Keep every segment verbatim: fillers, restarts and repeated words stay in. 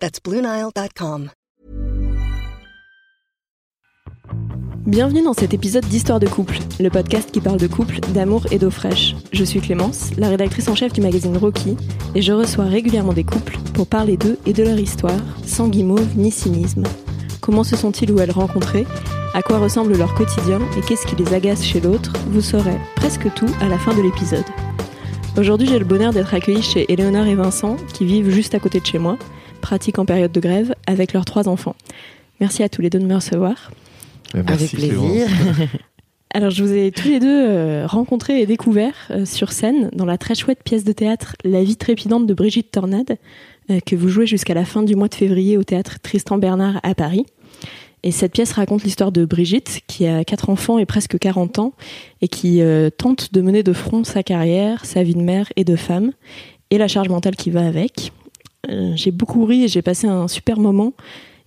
That's blue nile dot com. Bienvenue dans cet épisode d'Histoire de couple, le podcast qui parle de couple, d'amour et d'eau fraîche. Je suis Clémence, la rédactrice en chef du magazine Rocky, et je reçois régulièrement des couples pour parler d'eux et de leur histoire, sans guimauve ni cynisme. Comment se sont-ils ou elles rencontrés? À quoi ressemble leur quotidien? Et qu'est-ce qui les agace chez l'autre? Vous saurez presque tout à la fin de l'épisode. Aujourd'hui, j'ai le bonheur d'être accueillie chez Éléonore et Vincent, qui vivent juste à côté de chez moi, pratiquent en période de grève, avec leurs trois enfants. Merci à tous les deux de me recevoir. Merci, avec plaisir. Alors, je vous ai tous les deux rencontrés et découverts sur scène dans la très chouette pièce de théâtre La vie trépidante de Brigitte Tornade, que vous jouez jusqu'à la fin du mois de février au Théâtre Tristan Bernard à Paris. Et cette pièce raconte l'histoire de Brigitte, qui a quatre enfants et presque quarante ans, et qui tente de mener de front sa carrière, sa vie de mère et de femme, et la charge mentale qui va avec. J'ai beaucoup ri et j'ai passé un super moment.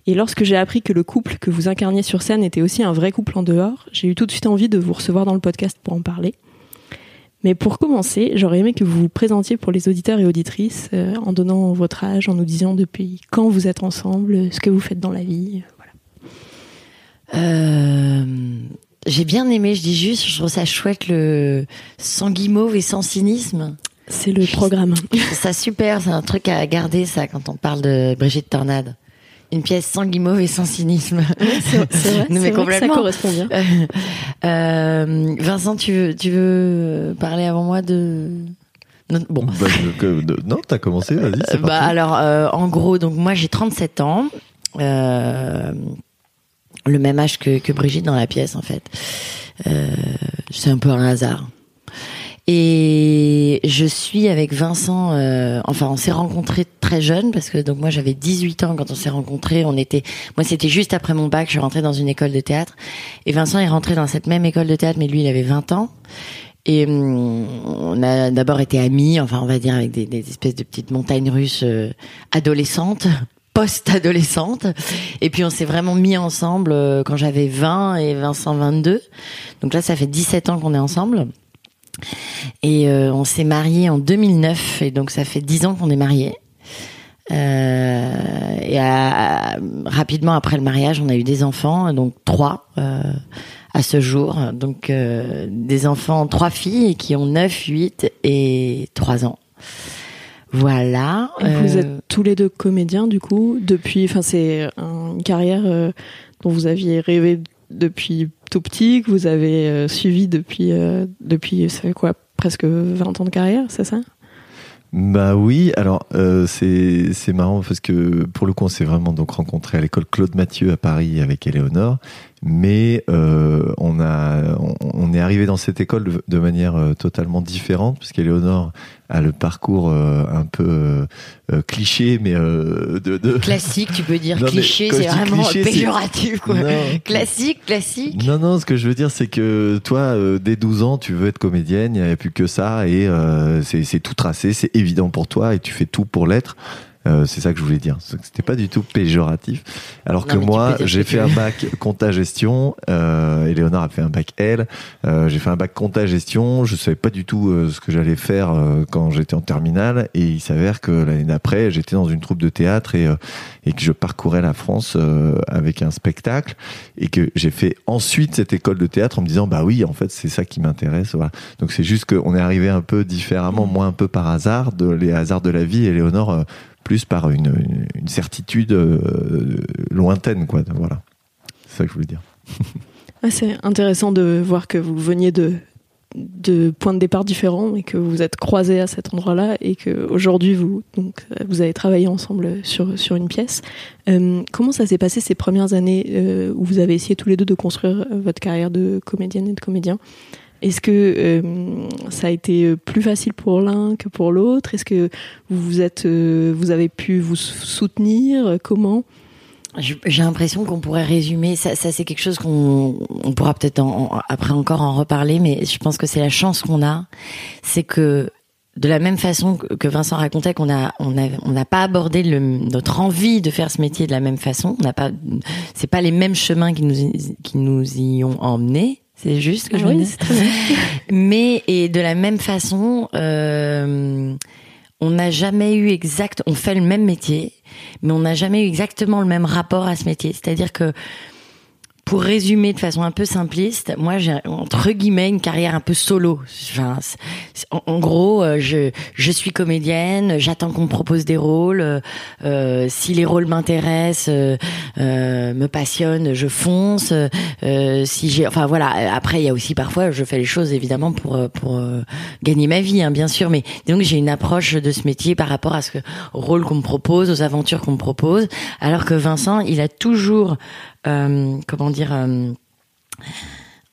Et lorsque j'ai appris que le couple que vous incarniez sur scène était aussi un vrai couple en dehors, j'ai eu tout de suite envie de vous recevoir dans le podcast pour en parler. Mais pour commencer, j'aurais aimé que vous vous présentiez pour les auditeurs et auditrices, euh, en donnant votre âge, en nous disant depuis quand vous êtes ensemble, ce que vous faites dans la vie. Voilà. Euh, j'ai bien aimé, je dis juste, je trouve ça chouette, le sans guimauve et sans cynisme. C'est le programme. Je trouve ça super, c'est un truc à garder ça quand on parle de Brigitte Tornade. Une pièce sans guimauve et sans cynisme. Oui, c'est, c'est vrai, non, mais c'est complètement. Vrai que ça correspond bien. Euh, Vincent, tu veux, tu veux parler avant moi de... Non, bon. Bah, que, de, non, t'as commencé, vas-y, c'est bah, parti. Alors, euh, en gros, donc moi j'ai trente-sept ans, euh, le même âge que, que Brigitte dans la pièce en fait. Euh, c'est un peu un hasard. Et je suis avec Vincent, euh, enfin on s'est rencontrés très jeunes, parce que donc moi j'avais dix-huit ans quand on s'est rencontrés, on était, moi c'était juste après mon bac, je suis rentrée dans une école de théâtre, et Vincent est rentré dans cette même école de théâtre, mais lui il avait vingt ans, et hum, on a d'abord été amis, enfin on va dire avec des, des espèces de petites montagnes russes euh, adolescentes, post-adolescente, et puis on s'est vraiment mis ensemble euh, quand j'avais vingt et Vincent vingt-deux, donc là ça fait dix-sept ans qu'on est ensemble. Et euh, on s'est mariés en deux mille neuf, et donc ça fait dix ans qu'on est mariés. Euh, et à, à, rapidement après le mariage, on a eu des enfants, donc trois euh, à ce jour. Donc euh, des enfants, trois filles qui ont neuf, huit et trois ans. Voilà. Et vous euh... êtes tous les deux comédiens du coup depuis. Enfin, c'est une carrière euh, dont vous aviez rêvé depuis tout petit, que vous avez euh, suivi depuis, euh, depuis ça fait quoi, presque vingt ans de carrière, c'est ça ? Bah oui, alors euh, c'est, c'est marrant parce que pour le coup on s'est vraiment donc rencontrés à l'école Claude Mathieu à Paris avec Éléonore, mais euh, on, a, on, on est arrivé dans cette école de, de manière euh, totalement différente, parce qu'Éléonore a le parcours euh, un peu euh, cliché, mais euh, de, de... classique, tu peux dire non, cliché, c'est vraiment cliché, péjoratif, quoi. Classique, classique. Non, non, ce que je veux dire, c'est que toi, euh, dès douze ans, tu veux être comédienne, il n'y a plus que ça, et euh, c'est, c'est tout tracé, c'est évident pour toi, et tu fais tout pour l'être. Euh, c'est ça que je voulais dire. C'était pas du tout péjoratif. Alors non, que moi, j'ai fait un bac compta-gestion. Euh, Éléonore a fait un bac L. Euh, j'ai fait un bac compta-gestion. Je savais pas du tout euh, ce que j'allais faire euh, quand j'étais en terminale. Et il s'avère que l'année d'après, j'étais dans une troupe de théâtre et, euh, et que je parcourais la France euh, avec un spectacle. Et que j'ai fait ensuite cette école de théâtre en me disant, bah oui, en fait, c'est ça qui m'intéresse. Voilà. Donc c'est juste qu'on est arrivé un peu différemment, moi un peu par hasard, de, les hasards de la vie. Éléonore euh, plus par une, une, une certitude euh, lointaine, quoi. Voilà, c'est ça que je voulais dire. Ah, c'est intéressant de voir que vous veniez de, de points de départ différents et que vous vous êtes croisés à cet endroit-là et qu'aujourd'hui, vous, donc, vous avez travaillé ensemble sur, sur une pièce. Euh, comment ça s'est passé ces premières années euh, où vous avez essayé tous les deux de construire votre carrière de comédienne et de comédien ? Est-ce que euh, ça a été plus facile pour l'un que pour l'autre ? Est-ce que vous, vous, êtes, euh, vous avez pu vous soutenir ? Comment ? J'ai l'impression qu'on pourrait résumer, ça, ça c'est quelque chose qu'on on pourra peut-être en, en, après encore en reparler, mais je pense que c'est la chance qu'on a, c'est que de la même façon que Vincent racontait qu'on a on a on n'a pas abordé le, notre envie de faire ce métier de la même façon, on n'a pas c'est pas les mêmes chemins qui nous qui nous y ont emmenés. C'est juste que ah je oui, c'est très bien. Mais et de la même façon, euh, on n'a jamais eu exact. On fait le même métier, mais on n'a jamais eu exactement le même rapport à ce métier. C'est-à-dire que, pour résumer de façon un peu simpliste, moi j'ai entre guillemets une carrière un peu solo. Enfin, en, en gros, je je suis comédienne, j'attends qu'on me propose des rôles. Euh, si les rôles m'intéressent, euh, euh, me passionnent, je fonce. Euh, si j'ai, enfin voilà. Après, il y a aussi parfois, je fais les choses évidemment pour pour euh, gagner ma vie, hein, bien sûr. Mais donc j'ai une approche de ce métier par rapport à ce que, aux rôles qu'on me propose, aux aventures qu'on me propose. Alors que Vincent, il a toujours Euh, comment dire euh,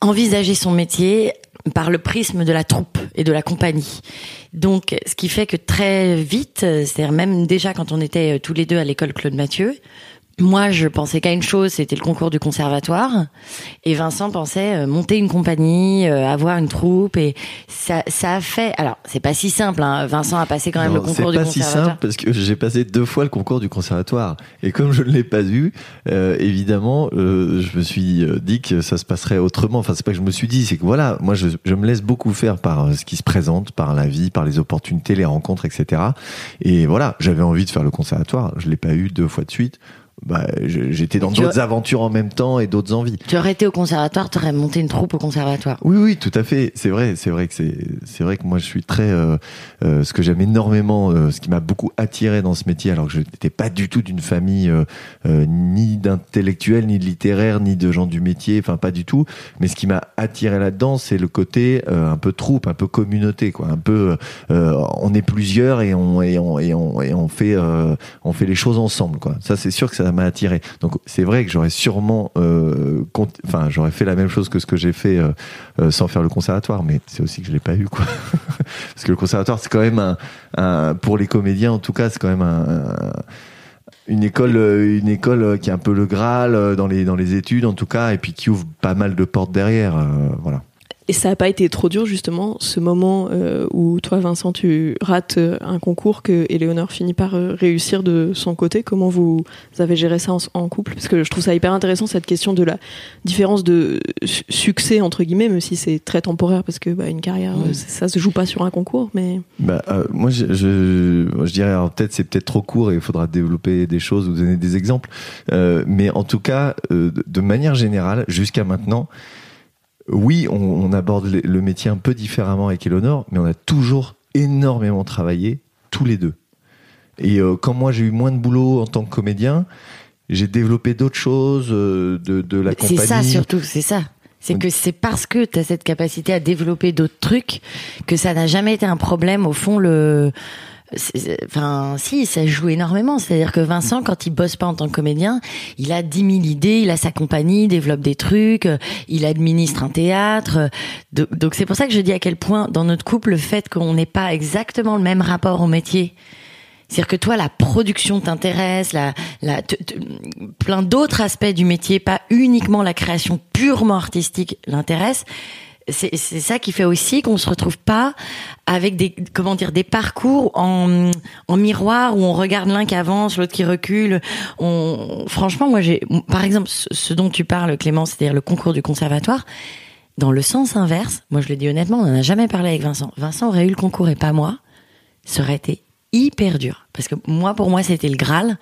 envisager son métier par le prisme de la troupe et de la compagnie. Donc, ce qui fait que très vite, c'est-à-dire même déjà quand on était tous les deux à l'école Claude Mathieu, moi, je pensais qu'à une chose, c'était le concours du conservatoire, et Vincent pensait monter une compagnie, avoir une troupe, et ça, ça a fait. Alors, c'est pas si simple. Hein. Vincent a passé quand même non, le concours du conservatoire. C'est pas si simple parce que j'ai passé deux fois le concours du conservatoire, et comme je ne l'ai pas eu, euh, évidemment, euh, je me suis dit que ça se passerait autrement. Enfin, c'est pas que je me suis dit, c'est que voilà, moi, je, je me laisse beaucoup faire par ce qui se présente, par la vie, par les opportunités, les rencontres, et cetera. Et voilà, j'avais envie de faire le conservatoire, je l'ai pas eu deux fois de suite. Bah, j'étais dans d'autres a... aventures en même temps et d'autres envies. Tu aurais été au conservatoire, tu aurais monté une troupe au conservatoire. Oui, oui, tout à fait. C'est vrai, c'est vrai que c'est, c'est vrai que moi je suis très, euh, euh, ce que j'aime énormément, euh, ce qui m'a beaucoup attiré dans ce métier, alors que je n'étais pas du tout d'une famille euh, euh, ni d'intellectuels, ni de littéraires, ni de gens du métier, enfin pas du tout. Mais ce qui m'a attiré là-dedans, c'est le côté euh, un peu troupe, un peu communauté, quoi. Un peu, euh, on est plusieurs et on et on et on et on fait, euh, on fait les choses ensemble, quoi. Ça, c'est sûr que ça m'a attiré. Donc c'est vrai que j'aurais sûrement euh, cont- enfin j'aurais fait la même chose que ce que j'ai fait euh, euh, sans faire le conservatoire, mais c'est aussi que je l'ai pas eu, quoi. Parce que le conservatoire, c'est quand même un, un pour les comédiens en tout cas, c'est quand même un, un une école une école qui est un peu le Graal dans les dans les études en tout cas, et puis qui ouvre pas mal de portes derrière, euh, voilà. Et ça n'a pas été trop dur, justement, ce moment euh, où toi, Vincent, tu rates euh, un concours que Éléonore finit par euh, réussir de son côté. Comment vous avez géré ça en, en couple ? Parce que je trouve ça hyper intéressant, cette question de la différence de su- succès, entre guillemets, même si c'est très temporaire, parce que bah, une carrière, mmh. euh, ça ne se joue pas sur un concours. Mais... Bah, euh, moi, je, je, je dirais, alors, peut-être c'est peut-être trop court et il faudra développer des choses ou donner des exemples. Euh, mais en tout cas, euh, de manière générale, jusqu'à maintenant, oui, on, on aborde le métier un peu différemment avec Éléonore, mais on a toujours énormément travaillé, tous les deux. Et euh, quand moi j'ai eu moins de boulot en tant que comédien, j'ai développé d'autres choses, euh, de, de la compagnie. C'est ça surtout, c'est ça. C'est que c'est parce que tu as cette capacité à développer d'autres trucs que ça n'a jamais été un problème, au fond, le... Enfin, si, ça joue énormément. C'est-à-dire que Vincent, quand il bosse pas en tant que comédien, il a dix mille idées, il a sa compagnie, il développe des trucs, il administre un théâtre. Donc, c'est pour ça que je dis à quel point, dans notre couple, le fait qu'on n'ait pas exactement le même rapport au métier. C'est-à-dire que toi, la production t'intéresse, la, la, te, te, plein d'autres aspects du métier, pas uniquement la création purement artistique, l'intéresse. C'est, c'est ça qui fait aussi qu'on se retrouve pas avec des, comment dire, des parcours en, en miroir où on regarde l'un qui avance, l'autre qui recule. On, franchement, moi, j'ai, par exemple, ce dont tu parles, Clément, c'est-à-dire le concours du conservatoire, dans le sens inverse, moi, je le dis honnêtement, on n'en a jamais parlé avec Vincent. Vincent aurait eu le concours et pas moi. Ça aurait été hyper dur. Parce que moi, pour moi, c'était le Graal.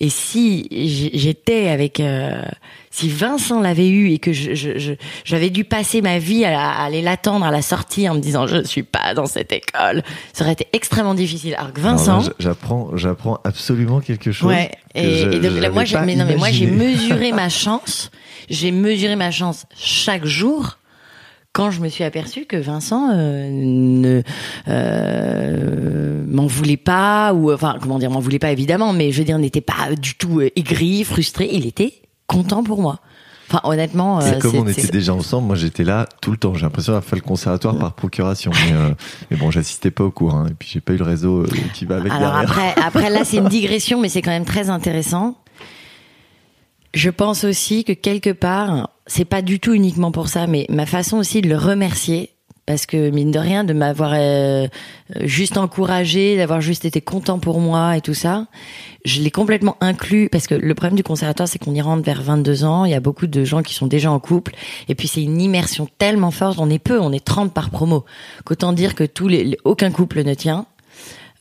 Et si j'étais avec, euh, si Vincent l'avait eu et que je, je, je, j'avais dû passer ma vie à, à aller l'attendre à la sortie en me disant je ne suis pas dans cette école, ça aurait été extrêmement difficile. Alors que Vincent, alors là, j'apprends, j'apprends absolument quelque chose. Ouais. Et, je, et donc, là, moi, j'ai, mais non, mais moi, j'ai mesuré ma chance. J'ai mesuré ma chance chaque jour. Quand je me suis aperçue que Vincent euh, ne euh, m'en voulait pas, ou enfin comment dire, m'en voulait pas évidemment, mais je veux dire n'était pas du tout euh, aigri, frustré, il était content pour moi. Enfin honnêtement, euh, c'est comme c'est, on c'est... était déjà ensemble, moi j'étais là tout le temps. J'ai l'impression d'avoir fait le conservatoire par procuration, mais, euh, mais bon, j'assistais pas au cours, hein, et puis j'ai pas eu le réseau euh, qui va avec. Alors derrière. après, après là c'est une digression, mais c'est quand même très intéressant. Je pense aussi que quelque part, c'est pas du tout uniquement pour ça, mais ma façon aussi de le remercier, parce que mine de rien, de m'avoir euh, juste encouragé, d'avoir juste été content pour moi et tout ça, je l'ai complètement inclus, parce que le problème du conservatoire, c'est qu'on y rentre vers vingt-deux ans, il y a beaucoup de gens qui sont déjà en couple, et puis c'est une immersion tellement forte, on est peu, on est trente par promo, qu'autant dire que tous les, aucun couple ne tient.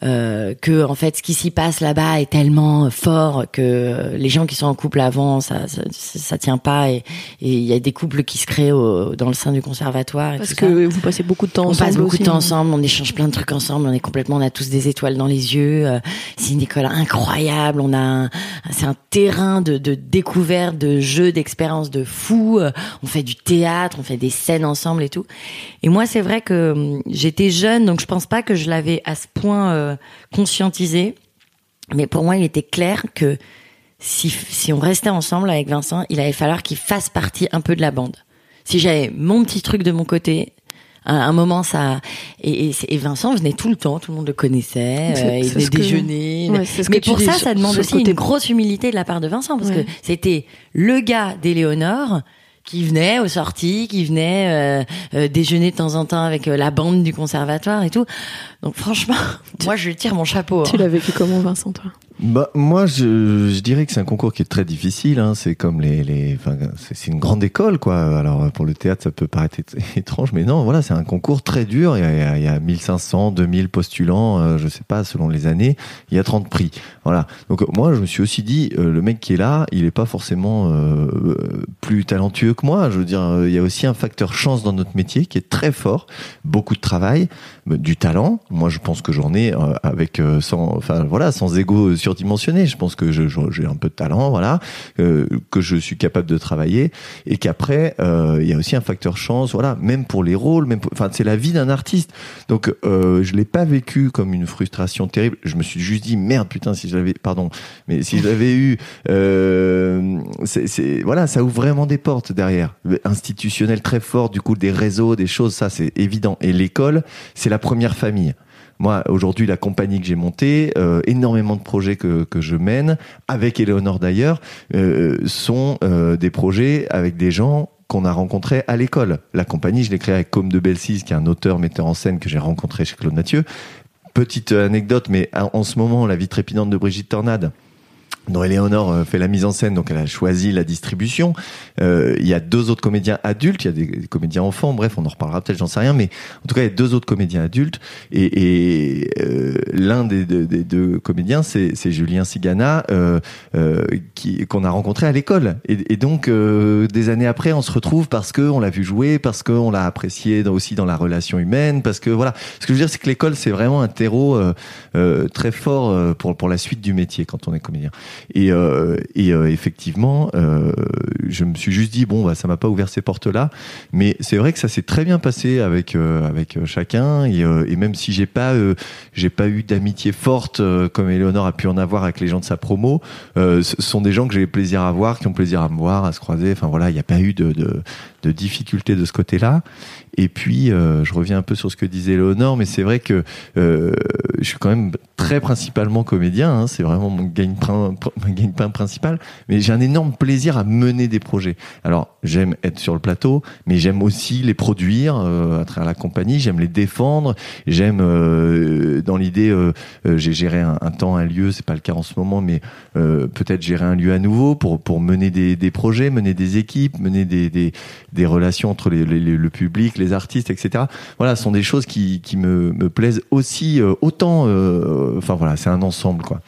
Euh, que en fait ce qui s'y passe là-bas est tellement fort que les gens qui sont en couple avant ça ça, ça tient pas, et il y a des couples qui se créent au, dans le sein du conservatoire et parce que ça. Vous passez beaucoup de temps on ensemble passe beaucoup aussi, de temps ensemble, on échange plein de trucs ensemble, on est complètement, on a tous des étoiles dans les yeux, euh, c'est une école incroyable, on a un, c'est un terrain de, de découverte, de jeux, d'expériences de fou, euh, on fait du théâtre, on fait des scènes ensemble et tout. Et moi c'est vrai que hum, j'étais jeune, donc je pense pas que je l'avais à ce point euh, conscientisé, mais pour moi il était clair que si, si on restait ensemble avec Vincent, il allait falloir qu'il fasse partie un peu de la bande. Si j'avais mon petit truc de mon côté, à un moment ça, et, et, et Vincent venait tout le temps, tout le monde le connaissait, c'est, euh, il venait déjeuner, que... ouais, mais pour ça ça demande aussi une grosse humilité de la part de Vincent, parce ouais. que c'était le gars d'Éléonore qui venait aux sorties, qui venait euh, euh, déjeuner de temps en temps avec euh, la bande du conservatoire et tout. Donc franchement, moi je lui tire mon chapeau. Tu hein. l'as vécu comment, Vincent, toi ? Bah moi je, je dirais que c'est un concours qui est très difficile, hein. C'est comme les les enfin c'est, c'est une grande école quoi. Alors pour le théâtre ça peut paraître étrange, mais non, voilà, c'est un concours très dur, il y a il y a mille cinq cents, deux mille postulants, euh, je sais pas selon les années, il y a trente prix. Voilà. Donc moi je me suis aussi dit euh, le mec qui est là, il est pas forcément euh, plus talentueux que moi, je veux dire euh, il y a aussi un facteur chance dans notre métier qui est très fort, beaucoup de travail, du talent. Moi je pense que j'en ai euh, avec euh, sans enfin voilà, sans égo sur dimensionné. Je pense que je, je, j'ai un peu de talent, voilà, euh, que je suis capable de travailler, et qu'après il euh, y a aussi un facteur chance, voilà, même pour les rôles, même pour, enfin c'est la vie d'un artiste. Donc euh, je l'ai pas vécu comme une frustration terrible. Je me suis juste dit merde, putain, si je l'avais, pardon, mais si je l'avais eu, euh, c'est, c'est voilà, ça ouvre vraiment des portes derrière, institutionnel très fort, du coup des réseaux, des choses, ça c'est évident. Et l'école, c'est la première famille. Moi, aujourd'hui, la compagnie que j'ai montée, euh, énormément de projets que, que je mène, avec Éléonore d'ailleurs, euh, sont euh, des projets avec des gens qu'on a rencontrés à l'école. La compagnie, je l'ai créée avec Côme de Bellescize, qui est un auteur, metteur en scène que j'ai rencontré chez Claude Mathieu. Petite anecdote, mais en ce moment, La vie trépidante de Brigitte Tornade, dont Éléonore fait la mise en scène, donc elle a choisi la distribution. Euh, il y a deux autres comédiens adultes, il y a des comédiens enfants, bref, on en reparlera peut-être, j'en sais rien, mais en tout cas, il y a deux autres comédiens adultes, et, et euh, l'un des, des, des deux comédiens, c'est, c'est Julien Cigana, euh, euh, qui, qu'on a rencontré à l'école. Et, et donc, euh, des années après, on se retrouve parce qu'on l'a vu jouer, parce qu'on l'a apprécié dans, aussi dans la relation humaine, parce que voilà. Ce que je veux dire, c'est que l'école, c'est vraiment un terreau euh, euh, très fort euh, pour, pour la suite du métier quand on est comédien. Et, euh, et euh, effectivement, euh, je me suis juste dit bon, bah ça m'a pas ouvert ces portes-là, mais c'est vrai que ça s'est très bien passé avec euh, avec chacun, et, euh, et même si j'ai pas euh, j'ai pas eu d'amitié forte euh, comme Éléonore a pu en avoir avec les gens de sa promo, euh, ce sont des gens que j'ai plaisir à voir, qui ont plaisir à me voir, à se croiser. Enfin voilà, il n'y a pas eu de, de de difficultés de ce côté-là. Et puis euh, je reviens un peu sur ce que disait Éléonore, mais c'est vrai que euh, je suis quand même très principalement comédien, hein, c'est vraiment mon gagne-pain gagne-pain principal, mais j'ai un énorme plaisir à mener des projets. Alors j'aime être sur le plateau, mais j'aime aussi les produire euh, à travers la compagnie, j'aime les défendre, j'aime euh, dans l'idée euh, euh, j'ai géré un, un temps, un lieu, c'est pas le cas en ce moment, mais euh, peut-être gérer un lieu à nouveau pour pour mener des, des projets, mener des équipes, mener des des, des relations entre les, les, les, le public, les artistes, et cetera. Voilà, ce sont des choses qui qui me me plaisent aussi euh, autant. Euh, enfin voilà, c'est un ensemble quoi.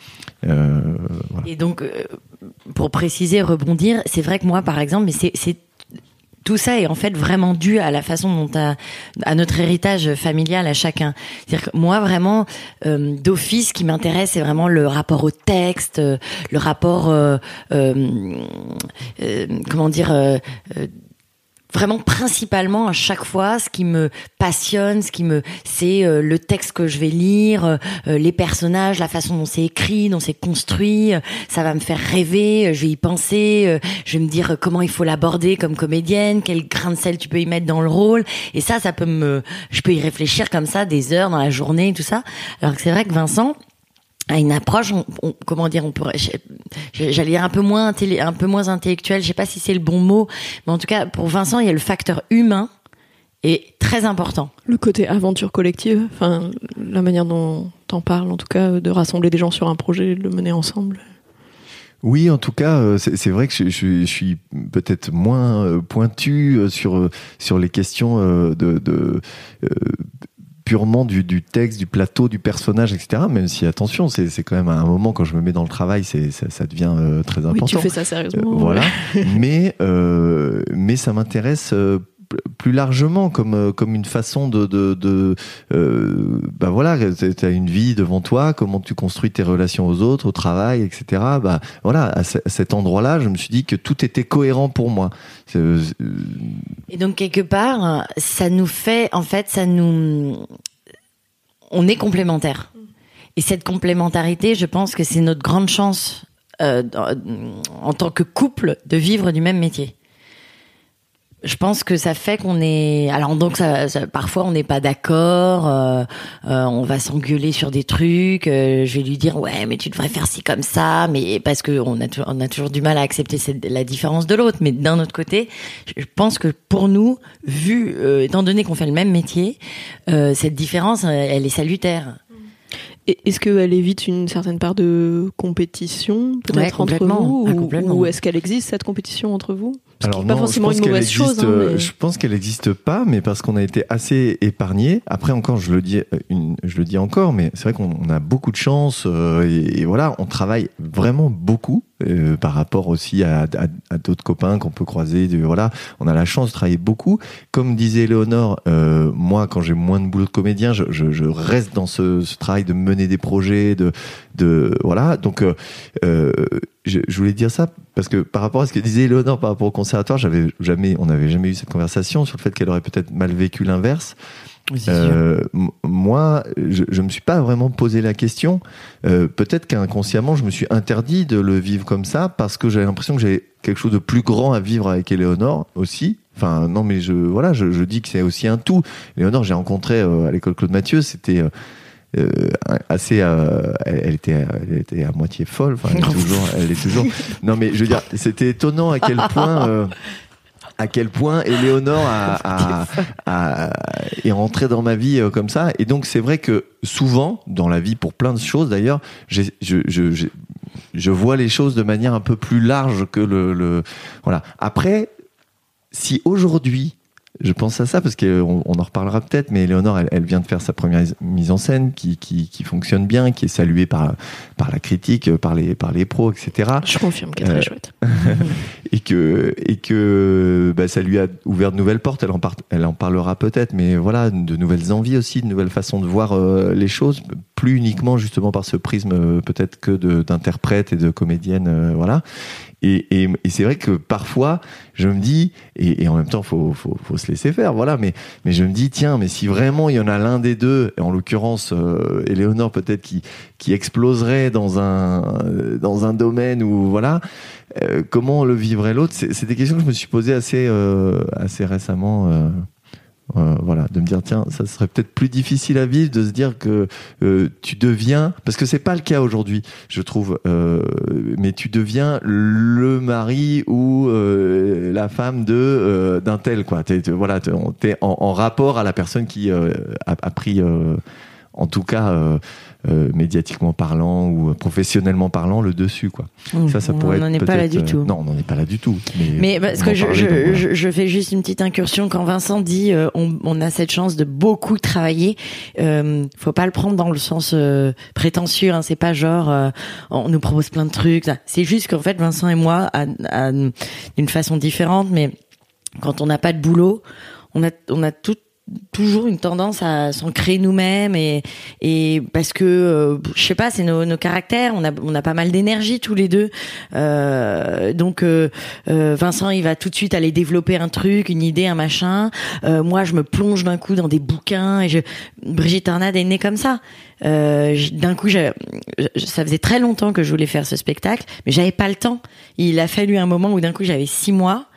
Euh, voilà. Et donc, pour préciser, rebondir, c'est vrai que moi, par exemple, mais c'est, c'est tout ça est en fait vraiment dû à la façon dont à, à notre héritage familial à chacun. C'est-à-dire que moi vraiment euh, d'office, ce qui m'intéresse, c'est vraiment le rapport au texte, euh, le rapport, euh, euh, euh, comment dire. Euh, euh, Vraiment principalement à chaque fois, ce qui me passionne, ce qui me, c'est euh, le texte que je vais lire, euh, les personnages, la façon dont c'est écrit, dont c'est construit. Euh, ça va me faire rêver, euh, je vais y penser, euh, je vais me dire comment il faut l'aborder comme comédienne, quel grain de sel tu peux y mettre dans le rôle. Et ça, ça peut me, je peux y réfléchir comme ça des heures dans la journée, tout ça. Alors que c'est vrai que Vincent, à une approche, on, on, comment dire, on pourrait, j'allais dire un peu moins intélé, un peu moins intellectuelle, je sais pas si c'est le bon mot, mais en tout cas pour Vincent, il y a le facteur humain est très important. Le côté aventure collective, enfin la manière dont t'en parles, en tout cas de rassembler des gens sur un projet, de le mener ensemble. Oui, en tout cas, c'est vrai que je suis peut-être moins pointu sur sur les questions de, de purement du, du texte, du plateau, du personnage, et cetera. Même si, attention, c'est, c'est quand même à un moment, quand je me mets dans le travail, c'est, ça, ça devient euh, très important. Oui, tu fais ça sérieusement. Euh, voilà. mais, euh, mais ça m'intéresse euh, plus largement comme, comme une façon de... de, de euh, bah voilà, tu as une vie devant toi, comment tu construis tes relations aux autres, au travail, et cetera. Bah, voilà, à, c- à cet endroit-là, je me suis dit que tout était cohérent pour moi. C'est, euh, Et donc, quelque part, ça nous fait... En fait, ça nous... On est complémentaires. Et cette complémentarité, je pense que c'est notre grande chance euh, en tant que couple de vivre du même métier. Je pense que ça fait qu'on est... Alors donc, ça, ça, parfois, on n'est pas d'accord, euh, euh, on va s'engueuler sur des trucs, euh, je vais lui dire « Ouais, mais tu devrais faire ci comme ça », mais parce qu'on a, on a toujours du mal à accepter cette, la différence de l'autre. Mais d'un autre côté, je pense que pour nous, vu, euh, étant donné qu'on fait le même métier, euh, cette différence, elle est salutaire. Et est-ce qu'elle évite une certaine part de compétition, peut-être, ouais, entre vous, ou, ah, ou est-ce qu'elle existe, cette compétition entre vous? Parce Alors non, pas forcément je pense une mauvaise existe, chose. Hein, mais... Je pense qu'elle n'existe pas, mais parce qu'on a été assez épargnés. Après encore, je le dis, une, je le dis encore, mais c'est vrai qu'on on a beaucoup de chance euh, et, et voilà, on travaille vraiment beaucoup euh, par rapport aussi à, à, à d'autres copains qu'on peut croiser. De, voilà, on a la chance de travailler beaucoup. Comme disait Léonore, euh, moi, quand j'ai moins de boulot de comédien, je, je, je reste dans ce, ce travail de mener des projets, de, de voilà. Donc, euh, je, je voulais dire ça. Parce que par rapport à ce que disait Léonore par rapport au conservatoire, j'avais jamais, on n'avait jamais eu cette conversation sur le fait qu'elle aurait peut-être mal vécu l'inverse. Oui, euh, m- moi, je, je me suis pas vraiment posé la question. Euh, peut-être qu'inconsciemment, je me suis interdit de le vivre comme ça parce que j'avais l'impression que j'avais quelque chose de plus grand à vivre avec Éléonore aussi. Enfin, non, mais je, voilà, je, je dis que c'est aussi un tout. Léonore, j'ai rencontré euh, à l'école Claude Mathieu, c'était. Euh, Euh, assez euh, elle était elle était à moitié folle, enfin elle est toujours elle est toujours non mais je veux dire c'était étonnant à quel point euh, à quel point Éléonore a, a, a, a est rentrée dans ma vie euh, comme ça. Et donc c'est vrai que souvent dans la vie, pour plein de choses d'ailleurs, j'ai, je je j'ai, je vois les choses de manière un peu plus large que le, le voilà. Après, si aujourd'hui je pense à ça parce qu'on on en reparlera peut-être, mais Léonore, elle, elle vient de faire sa première mise en scène qui, qui, qui fonctionne bien, qui est saluée par, par la critique, par les, par les pros, et cetera. Je confirme qu'elle est euh, très chouette. et que, et que bah, ça lui a ouvert de nouvelles portes, elle en, par, elle en parlera peut-être, mais voilà, de nouvelles envies aussi, de nouvelles façons de voir euh, les choses, plus uniquement justement par ce prisme euh, peut-être que de, d'interprète et de comédienne, euh, voilà. Et, et, et c'est vrai que parfois, je me dis, et, et en même temps, faut, faut, faut se laisser faire, voilà. Mais, mais je me dis, tiens, mais si vraiment il y en a l'un des deux, et en l'occurrence, euh, Éléonore peut-être qui, qui exploserait dans un, dans un domaine où, voilà, euh, comment le vivrait l'autre, c'est, c'est des questions que je me suis posées assez, euh, assez récemment. Euh Euh, voilà, de me dire tiens, ça serait peut-être plus difficile à vivre de se dire que euh, tu deviens, parce que c'est pas le cas aujourd'hui je trouve, euh, mais tu deviens le mari ou euh, la femme de euh, d'un tel quoi, t'es, t'es, voilà, t'es, t'es en, en rapport à la personne qui euh, a, a pris euh, en tout cas euh, euh, médiatiquement parlant ou professionnellement parlant le dessus quoi. Mmh, ça ça pourrait on n'en est pas là du tout. Euh, non, on n'en est pas là du tout. Mais, mais parce que je, parler, je, donc, voilà. je je fais juste une petite incursion quand Vincent dit euh, on, on a cette chance de beaucoup travailler. Euh, faut pas le prendre dans le sens euh, prétentieux. Hein, c'est pas genre euh, on nous propose plein de trucs. Ça. C'est juste qu'en fait Vincent et moi, à, à, d'une façon différente, mais quand on n'a pas de boulot, on a on a tout toujours une tendance à s'en créer nous-mêmes et et parce que euh, je sais pas, c'est nos nos caractères, on a on a pas mal d'énergie tous les deux euh, donc euh, Vincent il va tout de suite aller développer un truc, une idée, un machin, euh, moi je me plonge d'un coup dans des bouquins et je Brigitte Tornade est née comme ça. Euh, d'un coup, je, je, ça faisait très longtemps que je voulais faire ce spectacle mais j'avais pas le temps. Il a fallu un moment où d'un coup j'avais six mois.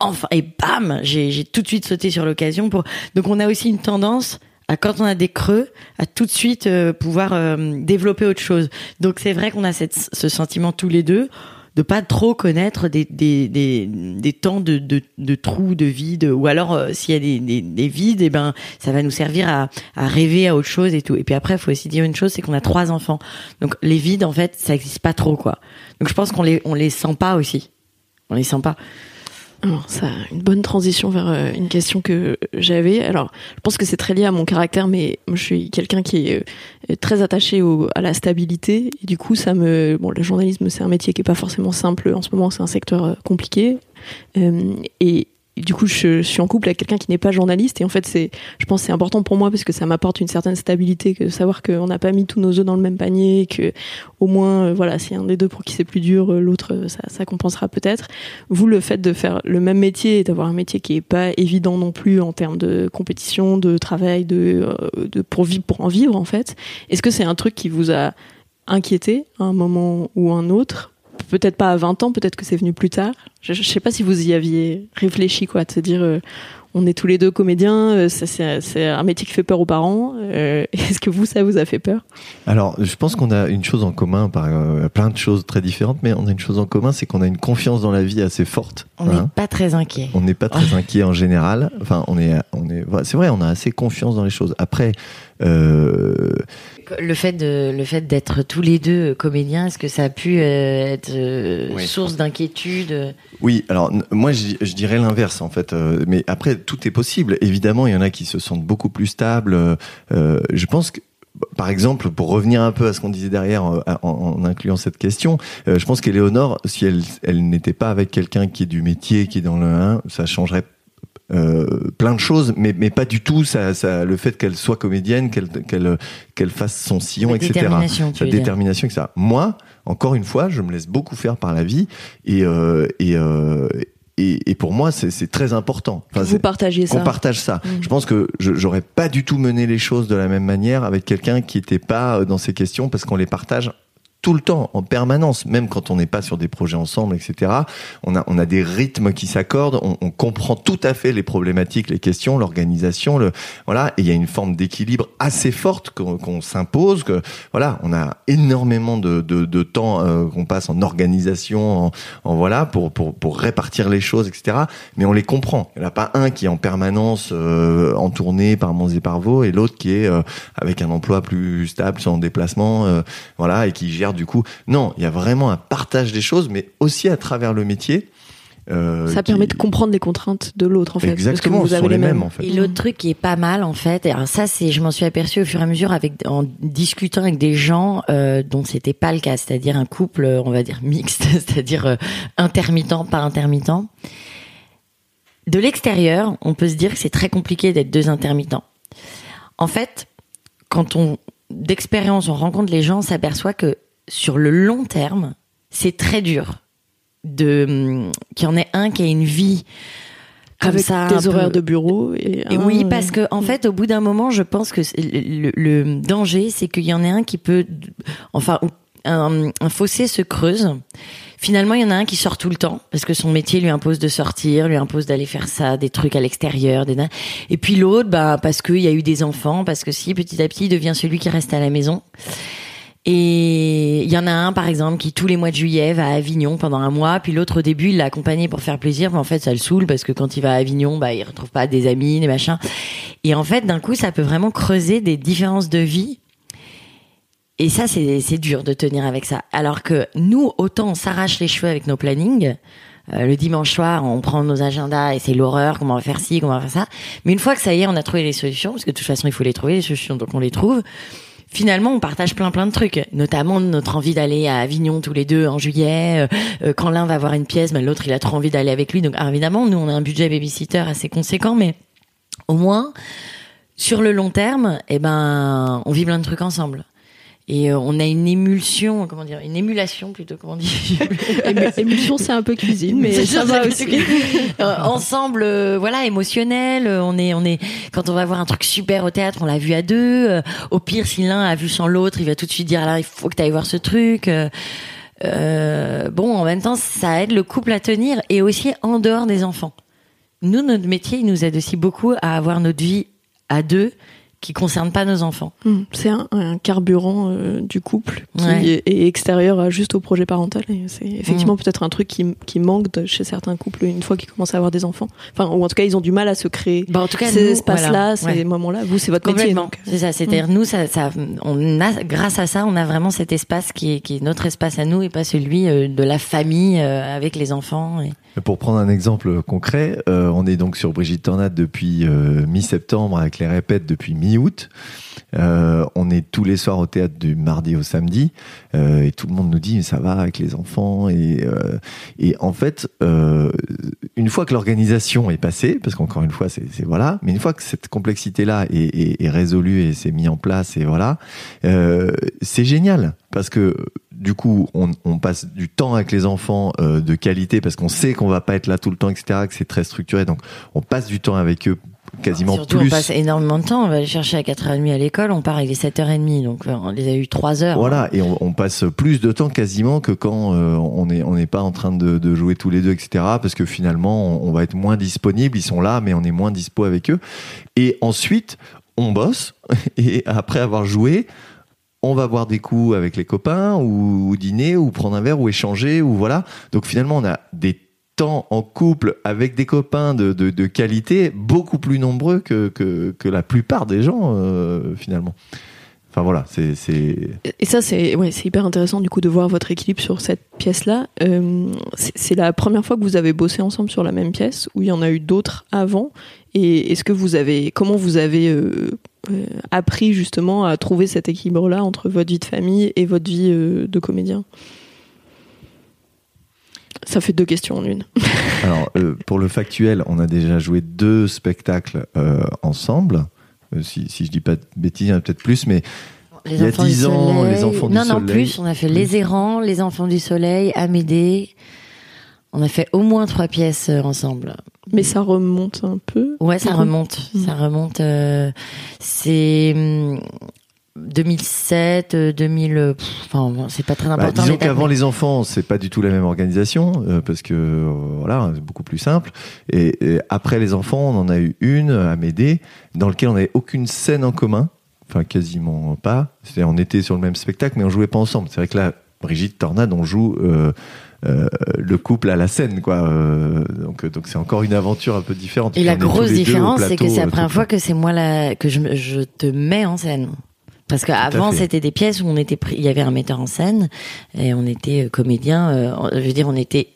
Enfin, et bam, j'ai, j'ai tout de suite sauté sur l'occasion pour. Donc, on a aussi une tendance à quand on a des creux, à tout de suite euh, pouvoir euh, développer autre chose. Donc c'est vrai qu'on a cette, ce sentiment tous les deux de pas trop connaître des des des, des temps de de de trous, de vide, ou alors euh, s'il y a des des, des vides, et eh ben ça va nous servir à à rêver à autre chose et tout. Et puis après, il faut aussi dire une chose, c'est qu'on a trois enfants, donc les vides en fait ça existe pas trop quoi. Donc je pense qu'on les on les sent pas aussi, on les sent pas. Alors, ça, une bonne transition vers une question que j'avais. Alors, je pense que c'est très lié à mon caractère, mais moi, je suis quelqu'un qui est très attaché au, à la stabilité. Et du coup, ça me, bon, le journalisme, c'est un métier qui est pas forcément simple. En ce moment, c'est un secteur compliqué. Euh, et du coup, je, je suis en couple avec quelqu'un qui n'est pas journaliste. Et en fait, c'est, je pense, que c'est important pour moi parce que ça m'apporte une certaine stabilité, que de savoir qu'on n'a pas mis tous nos œufs dans le même panier, et que au moins, euh, voilà, s'il y a un des deux pour qui c'est plus dur, euh, l'autre, ça, ça compensera peut-être. Vous, le fait de faire le même métier et d'avoir un métier qui est pas évident non plus en termes de compétition, de travail, de, euh, de pour vivre, pour en vivre en fait. Est-ce que c'est un truc qui vous a inquiété à un moment ou un autre? Peut-être pas à vingt ans, peut-être que c'est venu plus tard. Je ne sais pas si vous y aviez réfléchi, quoi, de se dire euh, on est tous les deux comédiens, euh, ça, c'est, c'est un métier qui fait peur aux parents. Euh, est-ce que vous, ça vous a fait peur? Alors, je pense qu'on a une chose en commun, par, euh, plein de choses très différentes, mais on a une chose en commun, c'est qu'on a une confiance dans la vie assez forte. On n'est hein. pas très inquiet. On n'est pas très inquiet en général. Enfin, on est, on est, c'est vrai, on a assez confiance dans les choses. Après, euh... le fait de, le fait d'être tous les deux comédiens, est-ce que ça a pu être oui. source d'inquiétude? Oui, alors moi je, je dirais l'inverse en fait, euh, mais après tout est possible. Évidemment, il y en a qui se sentent beaucoup plus stables. Euh, je pense que, par exemple, pour revenir un peu à ce qu'on disait derrière en, en incluant cette question, euh, je pense qu'Éléonore, si elle, elle n'était pas avec quelqu'un qui est du métier, qui est dans le un, ça changerait pas. Euh, plein de choses, mais mais pas du tout ça, ça le fait qu'elle soit comédienne, qu'elle qu'elle qu'elle fasse son sillon, la et cetera. Détermination, tu veux dire. Détermination, et cetera. Moi, encore une fois, je me laisse beaucoup faire par la vie et euh, et euh, et, et pour moi, c'est, c'est très important. Enfin, vous partagez ça. On partage ça. Mmh. Je pense que je, j'aurais pas du tout mené les choses de la même manière avec quelqu'un qui était pas dans ces questions, parce qu'on les partage tout le temps, en permanence, même quand on n'est pas sur des projets ensemble, et cetera. On a, on a des rythmes qui s'accordent, on, on comprend tout à fait les problématiques, les questions, l'organisation, le, voilà. Et il y a une forme d'équilibre assez forte qu'on, qu'on s'impose, que, voilà, on a énormément de, de, de temps euh, qu'on passe en organisation, en, en voilà, pour, pour, pour répartir les choses, et cetera. Mais on les comprend. Il n'y en a pas un qui est en permanence euh, en tournée par Mons et par Vaux, et l'autre qui est euh, avec un emploi plus stable, sans déplacement, euh, voilà, et qui gère du coup, non, il y a vraiment un partage des choses, mais aussi à travers le métier. Euh, ça qui... permet de comprendre les contraintes de l'autre, en fait. Exactement, parce que vous avez les mêmes. mêmes en fait. Et l'autre truc qui est pas mal, en fait, et alors ça, c'est, je m'en suis aperçue au fur et à mesure avec, en discutant avec des gens euh, dont c'était pas le cas, c'est-à-dire un couple, on va dire mixte, c'est-à-dire euh, intermittent, pas intermittent. De l'extérieur, on peut se dire que c'est très compliqué d'être deux intermittents. En fait, quand on, d'expérience, on rencontre les gens, on s'aperçoit que sur le long terme, c'est très dur de qu'il y en ait un qui a une vie comme avec ça, des horaires peu... de bureau. Et, et oui, parce que en fait, au bout d'un moment, je pense que le, le danger, c'est qu'il y en ait un qui peut, enfin, un, un fossé se creuse. Finalement, il y en a un qui sort tout le temps parce que son métier lui impose de sortir, lui impose d'aller faire ça, des trucs à l'extérieur, des... et puis l'autre, bah, parce qu'il y a eu des enfants, parce que si petit à petit, il devient celui qui reste à la maison. Et il y en a un, par exemple, qui tous les mois de juillet va à Avignon pendant un mois, puis l'autre au début il l'a accompagné pour faire plaisir, mais en fait ça le saoule parce que quand il va à Avignon, bah il retrouve pas des amis, des machins. Et en fait d'un coup ça peut vraiment creuser des différences de vie. Et ça c'est c'est dur de tenir avec ça. Alors que nous autant on s'arrache les cheveux avec nos plannings. Euh, le dimanche soir, on prend nos agendas et c'est l'horreur, comment on va faire ci, comment on va faire ça. Mais une fois que ça y est, on a trouvé les solutions, parce que de toute façon il faut les trouver les solutions, donc on les trouve. Finalement, on partage plein plein de trucs, notamment notre envie d'aller à Avignon tous les deux en juillet. Euh, quand l'un va avoir une pièce, ben l'autre il a trop envie d'aller avec lui. Donc, alors, évidemment, nous on a un budget babysitter assez conséquent, mais au moins sur le long terme, eh ben on vit plein de trucs ensemble. Et euh, on a une émulsion, comment dire, une émulation plutôt, comment dire. Émulsion, c'est un peu cuisine, mais c'est ça va aussi. euh, ensemble, euh, voilà, émotionnel. Euh, on est, on est. Quand on va voir un truc super au théâtre, on l'a vu à deux. Euh, au pire, si l'un a vu sans l'autre, il va tout de suite dire alors il faut que t'ailles voir ce truc. Euh, euh, bon, en même temps, ça aide le couple à tenir et aussi en dehors des enfants. Nous, notre métier, il nous aide aussi beaucoup à avoir notre vie à deux. qui concerne pas nos enfants. Mmh. C'est un, un carburant euh, du couple qui ouais. est, est extérieur à, juste au projet parental. Et c'est effectivement mmh. peut-être un truc qui, qui manque de, chez certains couples une fois qu'ils commencent à avoir des enfants. Enfin, ou en tout cas, ils ont du mal à se créer bah, en tout cas, ces nous, espaces-là, voilà. ces ouais. moments-là. Vous, c'est votre métier. Donc. C'est ça. C'est-à-dire, mmh. nous, ça, ça, on a, grâce à ça, on a vraiment cet espace qui est, qui est notre espace à nous et pas celui de la famille avec les enfants. Et... Pour prendre un exemple concret, euh, on est donc sur Brigitte Tornade depuis euh, mi-septembre avec les répètes depuis mi-août. Euh, on est tous les soirs au théâtre du mardi au samedi euh, et tout le monde nous dit mais ça va avec les enfants et, euh, et en fait euh, une fois que l'organisation est passée, parce qu'encore une fois c'est, c'est voilà, mais une fois que cette complexité là est, est, est résolue et s'est mise en place et voilà, euh, c'est génial parce que du coup on, on passe du temps avec les enfants euh, de qualité parce qu'on sait qu'on va pas être là tout le temps etc, que c'est très structuré donc on passe du temps avec eux quasiment surtout, plus. On passe énormément de temps, on va les chercher à quatre heures trente à l'école, on part, il est sept heures trente, donc on les a eu trois heures. Voilà, hein. Et on, on passe plus de temps quasiment que quand euh, on est, on n'est pas en train de, de jouer tous les deux, et cetera. Parce que finalement, on, on va être moins disponible, ils sont là, mais on est moins dispo avec eux. Et ensuite, on bosse, et après avoir joué, on va boire des coups avec les copains, ou, ou dîner, ou prendre un verre, ou échanger, ou voilà. Donc finalement, on a des temps en couple avec des copains de, de, de qualité beaucoup plus nombreux que, que, que la plupart des gens euh, finalement. Enfin voilà, c'est, c'est... Et ça c'est, ouais, c'est hyper intéressant du coup de voir votre équilibre sur cette pièce-là. Euh, c'est, c'est la première fois que vous avez bossé ensemble sur la même pièce ou il y en a eu d'autres avant? Et est-ce que vous avez, comment vous avez euh, euh, appris justement à trouver cet équilibre-là entre votre vie de famille et votre vie euh, de comédien? Ça fait deux questions en une. Alors, euh, pour le factuel, on a déjà joué deux spectacles euh, ensemble. Euh, si, si je dis pas de bêtises, il y en a peut-être plus, mais les il y a dix ans, soleil. Les Enfants non, du non, Soleil. Non, non, plus, on a fait Les Errants, Les Enfants du Soleil, Amédée. On a fait au moins trois pièces euh, ensemble. Mais ça remonte un peu. Ouais, ça remonte. Mmh. Ça remonte. Euh, c'est. Hum, deux mille sept, deux mille, pff, enfin bon, c'est pas très important. Bah, disons qu'avant mais... les enfants, c'est pas du tout la même organisation euh, parce que euh, voilà, c'est beaucoup plus simple. Et, et après les enfants, on en a eu une à Médée dans lequel on n'avait aucune scène en commun, enfin quasiment pas. C'est-à-dire on était sur le même spectacle, mais on jouait pas ensemble. C'est vrai que là, Brigitte Tornade, on joue euh, euh, le couple à la scène, quoi. Euh, donc, donc c'est encore une aventure un peu différente. Et la grosse différence, plateau, c'est que c'est la première fois que c'est moi la que je, je te mets en scène. Parce qu'avant c'était des pièces où on était pris, il y avait un metteur en scène et on était comédien. Euh, je veux dire, on était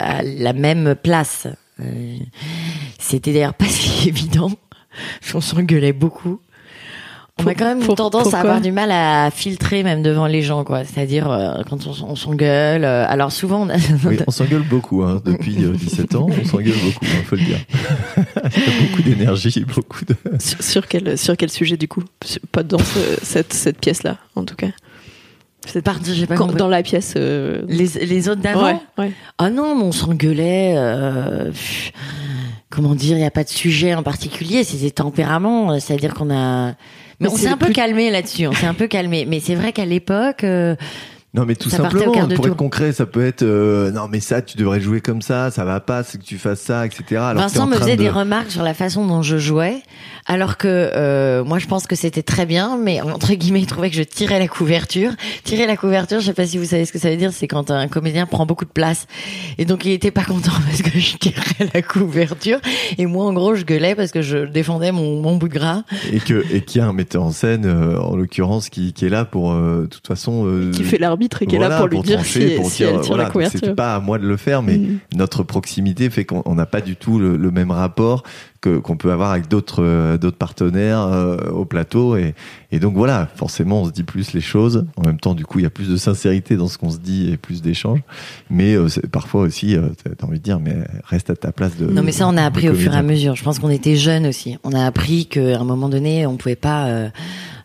à la même place. Euh, c'était d'ailleurs pas si évident. On s'engueulait beaucoup. On Pour, a quand même pour, tendance à avoir du mal à filtrer même devant les gens, quoi. C'est-à-dire euh, quand on, on s'engueule. Euh, alors souvent, on, a... oui, on s'engueule beaucoup hein, depuis euh, dix-sept ans. On s'engueule beaucoup, il hein, faut le dire. Beaucoup d'énergie, beaucoup de. Sur, sur quel sur quel sujet du coup? Pas dans ce, cette cette pièce-là, en tout cas. Cette partie, j'ai pas quand, compris. Dans la pièce, euh... les les autres d'avant. Ouais, ouais. Ah non, mais on s'engueulait. Euh... Comment dire? Il y a pas de sujet en particulier. C'est des tempéraments. C'est-à-dire qu'on a. Mais, mais on s'est un peu plus... calmé là-dessus, on s'est un peu calmé. Mais c'est vrai qu'à l'époque... Euh, non mais tout simplement, pour tour. Être concret, ça peut être... Euh, non mais ça, tu devrais jouer comme ça, ça va pas, c'est que tu fasses ça, et cetera. Alors Vincent me faisait de... des remarques sur la façon dont je jouais, alors que euh, moi je pense que c'était très bien, mais entre guillemets, il trouvait que je tirais la couverture. Tirer la couverture, je sais pas si vous savez ce que ça veut dire, c'est quand un comédien prend beaucoup de place. Et donc il était pas content parce que je tirais la couverture. Et moi en gros, je gueulais parce que je défendais mon, mon bout de gras. Et que et qu'il y a un metteur en scène, euh, en l'occurrence, qui, qui est là pour, euh, de toute façon... Euh, qui fait l'arbitre. Et qui voilà, est là pour lui pour dire trancher, si, pour si dire, elle tire voilà, la couverture. C'est pas à moi de le faire, mais mmh. notre proximité fait qu'on n'a pas du tout le, le même rapport que, qu'on peut avoir avec d'autres, d'autres partenaires euh, au plateau. Et, et donc voilà, forcément, on se dit plus les choses. En même temps, du coup, il y a plus de sincérité dans ce qu'on se dit et plus d'échanges. Mais euh, c'est, parfois aussi, euh, t'as envie de dire, mais reste à ta place de... Non, mais ça, on a appris au fur et à mesure. Je pense qu'on était jeunes aussi. On a appris qu'à un moment donné, on pouvait pas... Euh,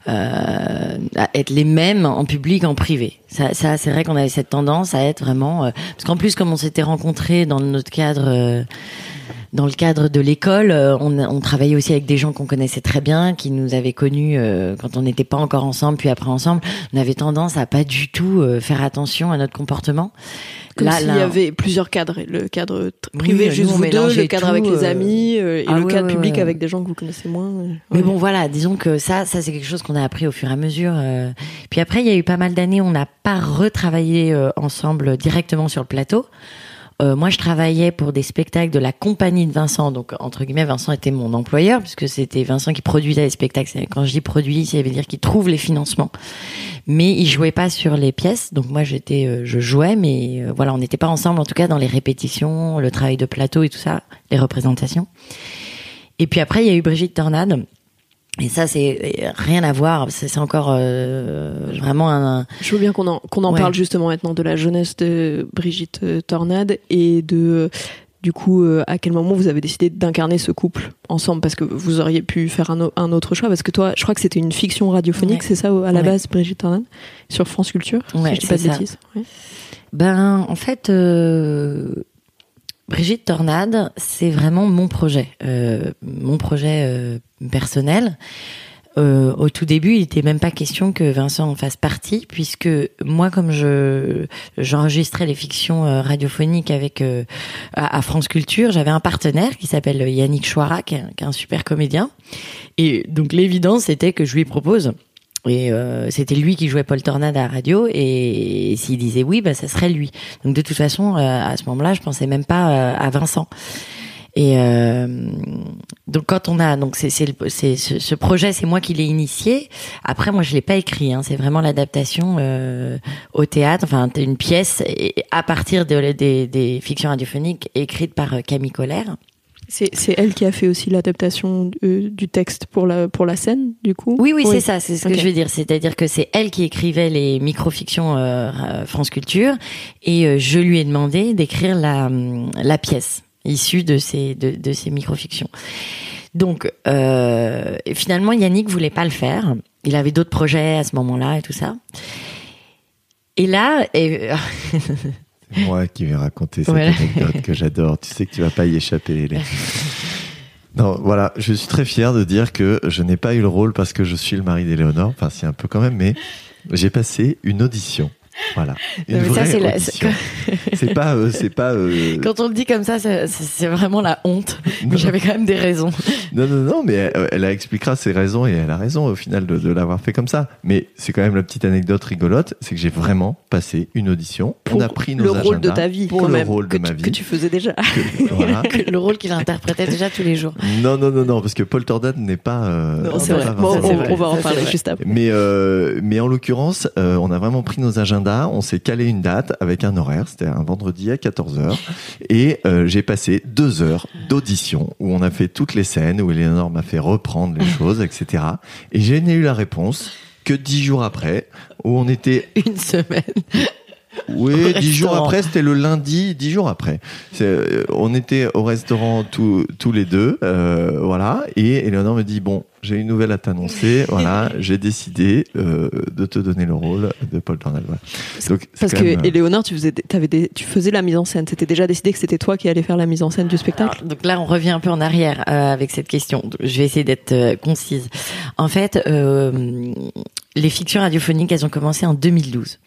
Euh, à être les mêmes en public, en privé. Ça, ça, c'est vrai qu'on avait cette tendance à être vraiment, euh, parce qu'en plus, comme on s'était rencontrés dans notre cadre euh, dans le cadre de l'école, on, on travaillait aussi avec des gens qu'on connaissait très bien, qui nous avaient connus euh, quand on n'était pas encore ensemble, puis après ensemble. On avait tendance à pas du tout euh, faire attention à notre comportement. Comme là, s'il là, y avait plusieurs cadres, le cadre privé oui, juste vous deux, le cadre tout, avec les amis euh, et ah, le ouais, cadre ouais, public ouais. avec des gens que vous connaissez moins. Ouais. Mais bon, voilà, disons que ça, ça c'est quelque chose qu'on a appris au fur et à mesure. Euh. Puis après, il y a eu pas mal d'années, on n'a pas retravaillé euh, ensemble directement sur le plateau. Euh, moi, je travaillais pour des spectacles de la compagnie de Vincent. Donc, entre guillemets, Vincent était mon employeur, puisque c'était Vincent qui produisait les spectacles. Quand je dis produit, ça veut dire qu'il trouve les financements. Mais il jouait pas sur les pièces. Donc, moi, j'étais, euh, je jouais, mais euh, voilà, on n'était pas ensemble, en tout cas, dans les répétitions, le travail de plateau et tout ça, les représentations. Et puis après, il y a eu Brigitte Tornade. Et ça, c'est rien à voir. C'est, c'est encore euh, vraiment un... Je veux bien qu'on en, qu'on en ouais. parle justement maintenant de la jeunesse de Brigitte Tornade et de, du coup, euh, à quel moment vous avez décidé d'incarner ce couple ensemble, parce que vous auriez pu faire un, un autre choix, parce que toi, je crois que c'était une fiction radiophonique, ouais. c'est ça à la ouais. base, Brigitte Tornade, sur France Culture, ouais, si je dis pas de bêtises. Ouais. Ben, en fait... Euh... Brigitte Tornade, c'est vraiment mon projet, euh, mon projet euh, personnel. Euh, au tout début, il n'était même pas question que Vincent en fasse partie, puisque moi, comme je j'enregistrais les fictions euh, radiophoniques avec euh, à, à France Culture, j'avais un partenaire qui s'appelle Yannick Chouara, qui est, qui est un super comédien. Et donc l'évidence, c'était que je lui propose. Et euh, c'était lui qui jouait Paul Tornade à la radio, et, et s'il disait oui, bah ça serait lui. Donc de toute façon, euh, à ce moment-là, je pensais même pas euh, à Vincent. Et euh, donc quand on a donc c'est c'est, le, c'est ce, ce projet, c'est moi qui l'ai initié. Après, moi je l'ai pas écrit, hein, c'est vraiment l'adaptation euh, au théâtre, enfin une pièce à partir de, des, des fictions radiophoniques écrites par Camille Collère. C'est, c'est elle qui a fait aussi l'adaptation du, du texte pour la, pour la scène, du coup ? Oui, oui, oui. c'est ça, c'est ce okay. que je veux dire. C'est-à-dire que c'est elle qui écrivait les micro-fictions euh, France Culture, et euh, je lui ai demandé d'écrire la, la pièce issue de ces, de, de ces micro-fictions. Donc, euh, finalement, Yannick voulait pas le faire. Il avait d'autres projets à ce moment-là et tout ça. Et là... Et... Moi qui vais raconter cette voilà. anecdote que j'adore. Tu sais que tu vas pas y échapper, Hélène. Non, voilà. Je suis très fier de dire que je n'ai pas eu le rôle parce que je suis le mari d'Éléonore. Enfin, c'est un peu quand même, mais j'ai passé une audition. Voilà. Une non, vraie ça, c'est audition. La... C'est pas, euh, c'est pas. Euh... Quand on le dit comme ça, c'est, c'est vraiment la honte. Mais j'avais quand même des raisons. Non, non, non, mais elle, elle expliquera ses raisons, et elle a raison au final de, de l'avoir fait comme ça. Mais c'est quand même la petite anecdote rigolote, c'est que j'ai vraiment passé une audition. Pour on a pris nos le agendas. Le rôle de ta vie, pour quand le même, rôle de tu, ma vie que tu faisais déjà. Que, voilà. Le rôle qu'il interprétait déjà tous les jours. Non, non, non, non, parce que Paul Tornade n'est pas. Euh, non, c'est, pas vrai. Bon, ça, c'est on, vrai. On va en parler juste après. Mais, euh, mais en l'occurrence, euh, on a vraiment pris nos agendas. On s'est calé une date avec un horaire, c'était un vendredi à quatorze heures, et euh, j'ai passé deux heures d'audition où on a fait toutes les scènes, où Eleanor m'a fait reprendre les choses, et cetera. Et je n'ai eu la réponse que dix jours après, où on était... Une semaine. Oui, dix jours après, c'était le lundi, dix jours après. C'est, euh, on était au restaurant tout, tous les deux, euh, voilà, et Eleanor me dit, bon, j'ai une nouvelle à t'annoncer, voilà, j'ai décidé euh, de te donner le rôle de Paul Tornade. Voilà. Donc, parce que, même... Eleanor, tu faisais, t'avais des, tu faisais la mise en scène, c'était déjà décidé que c'était toi qui allais faire la mise en scène du spectacle. Alors, donc là, on revient un peu en arrière euh, avec cette question, je vais essayer d'être euh, concise. En fait, euh, les fictions radiophoniques, elles ont commencé en deux mille douze.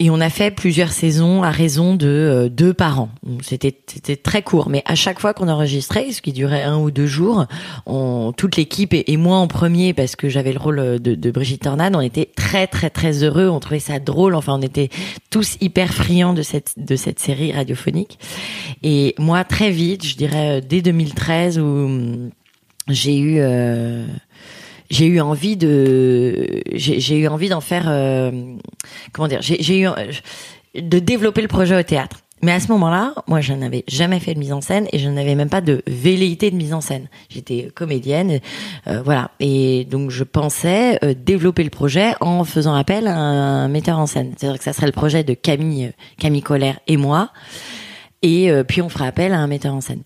Et on a fait plusieurs saisons à raison de euh, deux par an. C'était, c'était très court, mais à chaque fois qu'on enregistrait, ce qui durait un ou deux jours, on, toute l'équipe et, et moi en premier, parce que j'avais le rôle de, de Brigitte Tornade, on était très très très heureux, on trouvait ça drôle. Enfin, on était tous hyper friands de cette de cette série radiophonique. Et moi, très vite, je dirais dès deux mille treize, où j'ai eu euh, j'ai eu envie de j'ai, j'ai eu envie d'en faire euh, comment dire j'ai, j'ai eu de développer le projet au théâtre, mais à ce moment-là, moi je n'avais jamais fait de mise en scène et je n'avais même pas de velléité de mise en scène, j'étais comédienne, euh, voilà, et donc je pensais euh, développer le projet en faisant appel à un metteur en scène, c'est-à-dire que ça serait le projet de Camille Camille Collère et moi, et euh, puis on fera appel à un metteur en scène.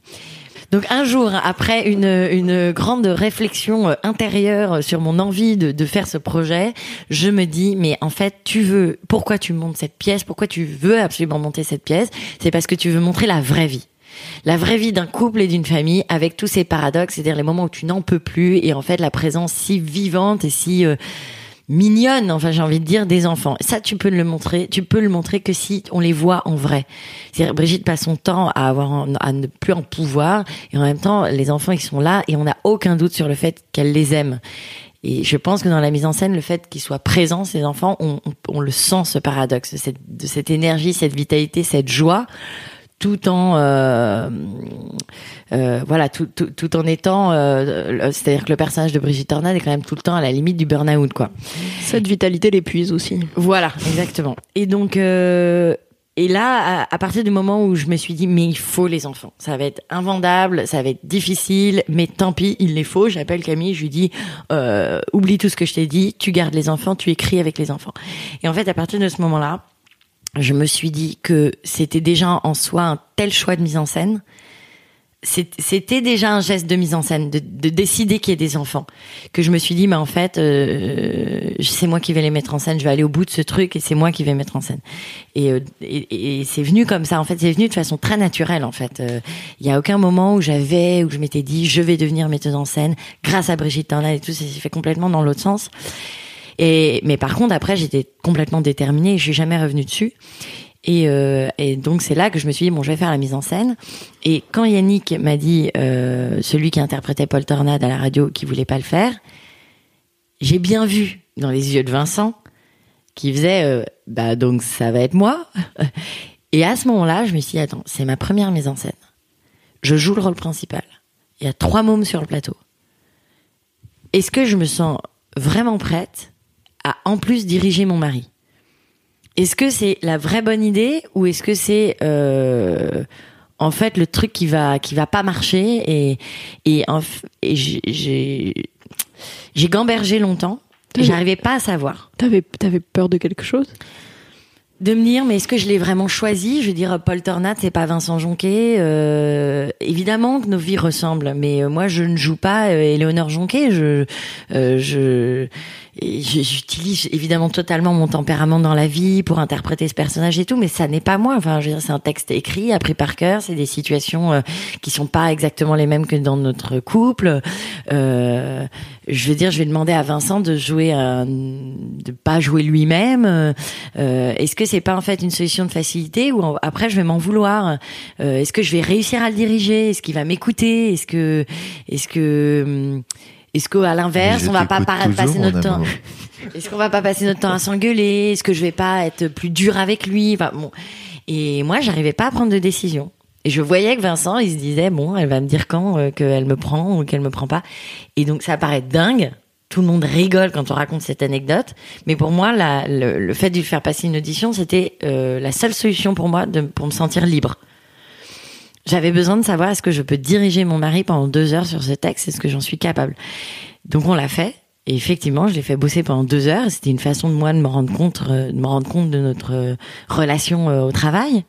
Donc un jour, après une une grande réflexion intérieure sur mon envie de de faire ce projet, je me dis, mais en fait, tu veux, pourquoi tu montes cette pièce ? Pourquoi tu veux absolument monter cette pièce ? C'est parce que tu veux montrer la vraie vie. la vraie vie d'un couple et d'une famille avec tous ces paradoxes, c'est-à-dire les moments où tu n'en peux plus et en fait la présence si vivante et si euh, mignonne, enfin j'ai envie de dire, des enfants. Ça, tu peux le montrer, tu peux le montrer que si on les voit en vrai. C'est-à-dire Brigitte passe son temps à avoir, à ne plus en pouvoir, et en même temps les enfants ils sont là et on n'a aucun doute sur le fait qu'elle les aime. Et je pense que dans la mise en scène, le fait qu'ils soient présents, ces enfants, on, on, on le sent, ce paradoxe, cette, de cette énergie, cette vitalité, cette joie, tout en euh, euh, voilà, tout, tout, tout en étant, euh, c'est-à-dire que le personnage de Brigitte Tornade est quand même tout le temps à la limite du burn-out, quoi. Cette vitalité l'épuise aussi. Voilà, exactement. Et donc. Euh, Et là, à, à partir du moment où je me suis dit, mais il faut les enfants, ça va être invendable, ça va être difficile, mais tant pis, il les faut. J'appelle Camille, je lui dis, euh, oublie tout ce que je t'ai dit, tu gardes les enfants, tu écris avec les enfants. Et en fait, à partir de ce moment-là, je me suis dit que c'était déjà en soi un tel choix de mise en scène. C'était déjà un geste de mise en scène, de, de décider qu'il y ait des enfants, que je me suis dit, bah en fait, euh, c'est moi qui vais les mettre en scène, je vais aller au bout de ce truc et c'est moi qui vais mettre en scène. Et, et, et c'est venu comme ça, en fait, c'est venu de façon très naturelle, en fait. Il euh, y a aucun moment où j'avais, où je m'étais dit, je vais devenir metteuse en scène grâce à Brigitte Tornade et tout, ça s'est fait complètement dans l'autre sens. Et mais par contre, après, j'étais complètement déterminée, et je suis jamais revenue dessus. Et, euh, et donc c'est là que je me suis dit, bon, je vais faire la mise en scène. Et quand Yannick m'a dit, euh, celui qui interprétait Paul Tornade à la radio, qu'il voulait pas le faire, j'ai bien vu dans les yeux de Vincent qui faisait, euh, bah donc ça va être moi. Et à ce moment-là, je me suis dit, attends, c'est ma première mise en scène. Je joue le rôle principal. Il y a trois mômes sur le plateau. Est-ce que je me sens vraiment prête à en plus diriger mon mari ? Est-ce que c'est la vraie bonne idée ou est-ce que c'est euh, en fait le truc qui va qui va pas marcher et et, et j'ai j'ai gambergé longtemps, j'arrivais pas à savoir. T'avais t'avais peur de quelque chose ? De me dire, mais est-ce que je l'ai vraiment choisi ? Je veux dire, Paul Tornade, c'est pas Vincent Jonquet. Euh, évidemment que nos vies ressemblent, mais moi, je ne joue pas Éléonore Jonquet. Je, euh, je, j'utilise évidemment totalement mon tempérament dans la vie pour interpréter ce personnage et tout, mais ça n'est pas moi. Enfin, je veux dire, c'est un texte écrit, appris par cœur. C'est des situations euh, qui sont pas exactement les mêmes que dans notre couple. Euh, je veux dire, je vais demander à Vincent de jouer, un, de pas jouer lui-même. Euh, est-ce que c'est pas en fait une solution de facilité ou après je vais m'en vouloir? Euh, est-ce que je vais réussir à le diriger? Est-ce qu'il va m'écouter? Est-ce que, est-ce que, est-ce qu'à l'inverse on va pas passer notre temps? Est-ce qu'on va pas passer notre temps à s'engueuler? Est-ce que je vais pas être plus dur avec lui? Enfin, bon. Et moi, j'arrivais pas à prendre de décision. Et je voyais que Vincent, il se disait, bon, elle va me dire quand euh, qu'elle me prend ou qu'elle me prend pas. Et donc, ça paraît dingue. Tout le monde rigole quand on raconte cette anecdote, mais pour moi, la, le, le fait de lui faire passer une audition, c'était euh, la seule solution pour moi, de, pour me sentir libre. J'avais besoin de savoir, est-ce que je peux diriger mon mari pendant deux heures sur ce texte, est-ce que j'en suis capable? Donc on l'a fait, et effectivement, je l'ai fait bosser pendant deux heures, c'était une façon de moi de me rendre compte, de me rendre compte de notre relation au travail.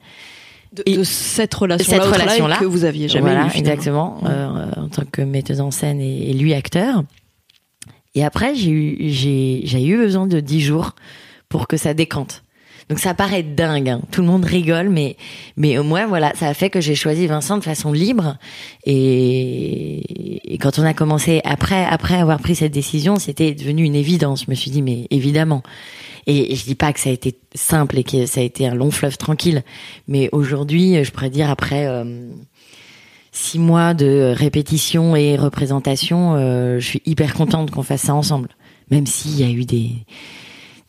De, de cette relation-là, cette relation-là que vous aviez jamais voilà, eue, finalement. Exactement, euh, en tant que metteuse en scène et, et lui acteur. Et après, j'ai eu, j'ai, j'ai eu besoin de dix jours pour que ça décante. Donc ça paraît dingue, hein. Tout le monde rigole, mais, mais au moins, voilà, ça a fait que j'ai choisi Vincent de façon libre. Et, et quand on a commencé, après, après avoir pris cette décision, c'était devenu une évidence. Je me suis dit, mais évidemment. Et, et je dis pas que ça a été simple et que ça a été un long fleuve tranquille. Mais aujourd'hui, je pourrais dire après, euh, six mois de répétition et représentation, euh, je suis hyper contente qu'on fasse ça ensemble. Même s'il y a eu des,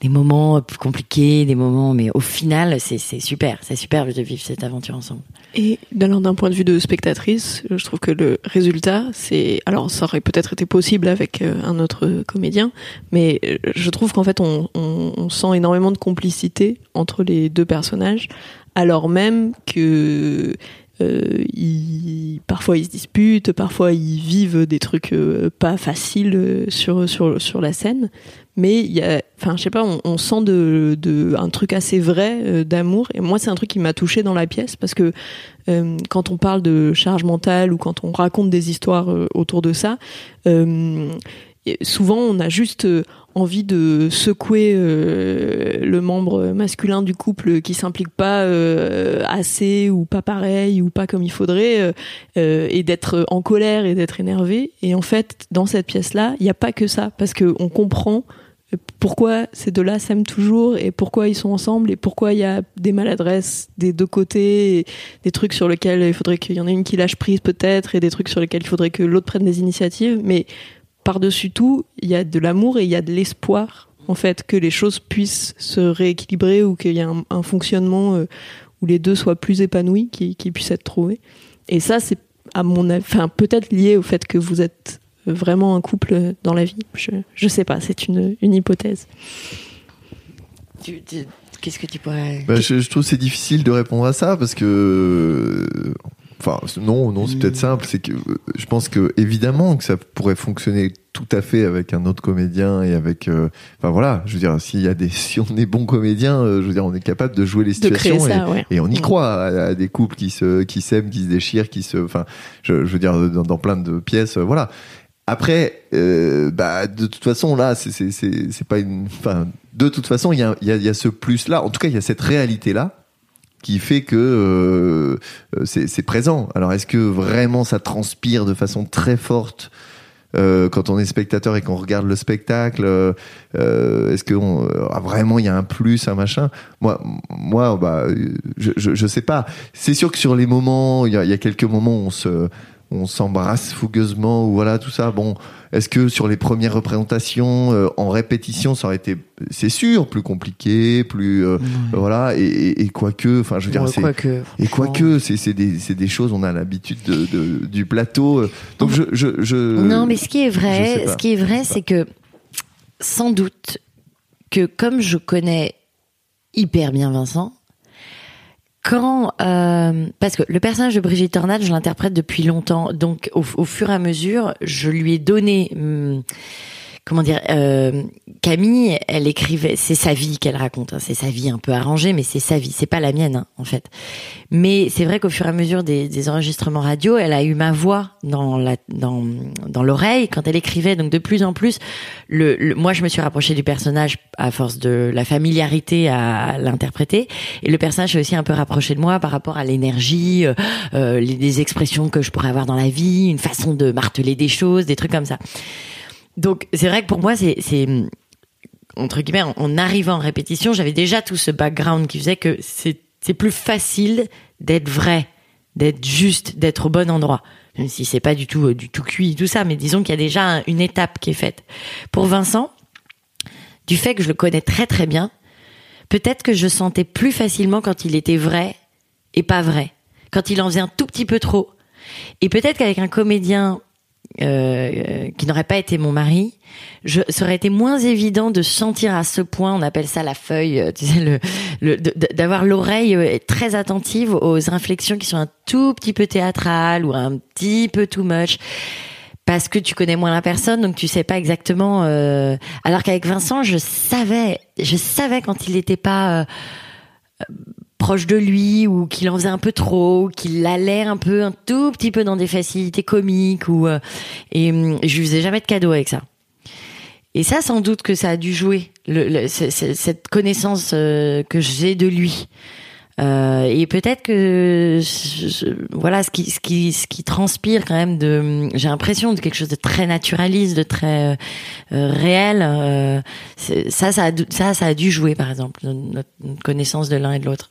des moments plus compliqués, des moments, mais au final, c'est, c'est super. C'est super de vivre cette aventure ensemble. Et alors, d'un point de vue de spectatrice, je trouve que le résultat, c'est, alors, ça aurait peut-être été possible avec un autre comédien, mais je trouve qu'en fait, on, on, on sent énormément de complicité entre les deux personnages, alors même que, Euh, ils, parfois ils se disputent, parfois ils vivent des trucs euh, pas faciles euh, sur sur sur la scène, mais il y a, enfin je sais pas, on, on sent de de un truc assez vrai euh, d'amour. Et moi c'est un truc qui m'a touchée dans la pièce parce que euh, quand on parle de charge mentale ou quand on raconte des histoires euh, autour de ça, euh, Et souvent, on a juste euh, envie de secouer euh, le membre masculin du couple qui s'implique pas euh, assez ou pas pareil ou pas comme il faudrait euh, et d'être en colère et d'être énervé. Et en fait, dans cette pièce-là, il n'y a pas que ça, parce qu'on comprend pourquoi ces deux-là s'aiment toujours et pourquoi ils sont ensemble et pourquoi il y a des maladresses des deux côtés, des trucs sur lesquels il faudrait qu'il y en ait une qui lâche prise peut-être et des trucs sur lesquels il faudrait que l'autre prenne des initiatives. Mais par-dessus tout, il y a de l'amour et il y a de l'espoir, en fait, que les choses puissent se rééquilibrer ou qu'il y ait un, un fonctionnement euh, où les deux soient plus épanouis, qui, qui puissent être trouvés. Et ça, c'est à mon avis, enfin, peut-être lié au fait que vous êtes vraiment un couple dans la vie. Je, je sais pas, c'est une, une hypothèse. Tu, tu, qu'est-ce que tu pourrais... Bah, je, je trouve que c'est difficile de répondre à ça parce que... Enfin, non, non, c'est peut-être simple. C'est que je pense que évidemment que ça pourrait fonctionner tout à fait avec un autre comédien et avec. Euh, enfin voilà, je veux dire, s'il y a des, si on est bon comédien, euh, je veux dire, on est capable de jouer les situations de créer ça, et, ouais. et on y ouais. croit à, à des couples qui se, qui s'aiment, qui se déchirent, qui se. Enfin, je, je veux dire, dans, dans plein de pièces, euh, voilà. Après, euh, bah de toute façon là, c'est, c'est, c'est, c'est pas une. Enfin, de toute façon, il y a, il y a, il y a ce plus là. En tout cas, il y a cette réalité là. Qui fait que euh, c'est, c'est présent. Alors, est-ce que vraiment ça transpire de façon très forte euh, quand on est spectateur et qu'on regarde le spectacle euh, Est-ce que on, ah, vraiment il y a un plus, un machin Moi, moi, bah, je, je, je sais pas. C'est sûr que sur les moments, il y a, y a quelques moments où on se on s'embrasse fougueusement ou voilà tout ça. Bon, est-ce que sur les premières représentations euh, en répétition, ça aurait été, c'est sûr, plus compliqué, plus euh, oui. voilà et, et, et quoique, enfin je veux dire, oui, c'est, quoi que, et quoique, c'est c'est des c'est des choses on a l'habitude de, de du plateau. Donc je je, je non mais ce qui est vrai, pas, ce qui est vrai, c'est que sans doute que comme je connais hyper bien Vincent. Quand euh, parce que le personnage de Brigitte Tornade, je l'interprète depuis longtemps, donc au, au fur et à mesure, je lui ai donné hum, comment dire euh, Camille, elle écrivait, c'est sa vie qu'elle raconte, hein, c'est sa vie un peu arrangée, mais c'est sa vie, c'est pas la mienne hein, en fait. Mais c'est vrai qu'au fur et à mesure des, des enregistrements radio, elle a eu ma voix dans la dans dans l'oreille quand elle écrivait, donc de plus en plus, le, le moi je me suis rapprochée du personnage à force de la familiarité à l'interpréter, et le personnage est aussi un peu rapproché de moi par rapport à l'énergie, euh, les, les expressions que je pourrais avoir dans la vie, une façon de marteler des choses, des trucs comme ça. Donc c'est vrai que pour moi c'est, c'est entre guillemets en, en arrivant en répétition, j'avais déjà tout ce background qui faisait que c'est, c'est plus facile d'être vrai, d'être juste, d'être au bon endroit, même si c'est pas du tout euh, du tout cuit tout ça, mais disons qu'il y a déjà un, une étape qui est faite. Pour Vincent, du fait que je le connais très très bien, peut-être que je sentais plus facilement quand il était vrai et pas vrai, quand il en faisait un tout petit peu trop, et peut-être qu'avec un comédien Euh, qui n'aurait pas été mon mari, je, ça aurait été moins évident de sentir à ce point, on appelle ça la feuille, tu sais, le, le, de, d'avoir l'oreille très attentive aux inflexions qui sont un tout petit peu théâtrales ou un petit peu too much, parce que tu connais moins la personne, donc tu sais pas exactement. Euh, alors qu'avec Vincent, je savais, je savais quand il n'était pas euh, proche de lui, ou qu'il en faisait un peu trop, ou qu'il allait un peu, un tout petit peu dans des facilités comiques, ou euh, et je lui faisais jamais de cadeaux avec ça. Et ça, sans doute que ça a dû jouer le, le, c'est, c'est, cette connaissance euh, que j'ai de lui. Euh, et peut-être que je, je, voilà ce qui ce qui ce qui transpire quand même de, j'ai l'impression de quelque chose de très naturaliste, de très euh, réel. Euh, c'est, ça ça a, ça ça a dû jouer par exemple notre, notre connaissance de l'un et de l'autre.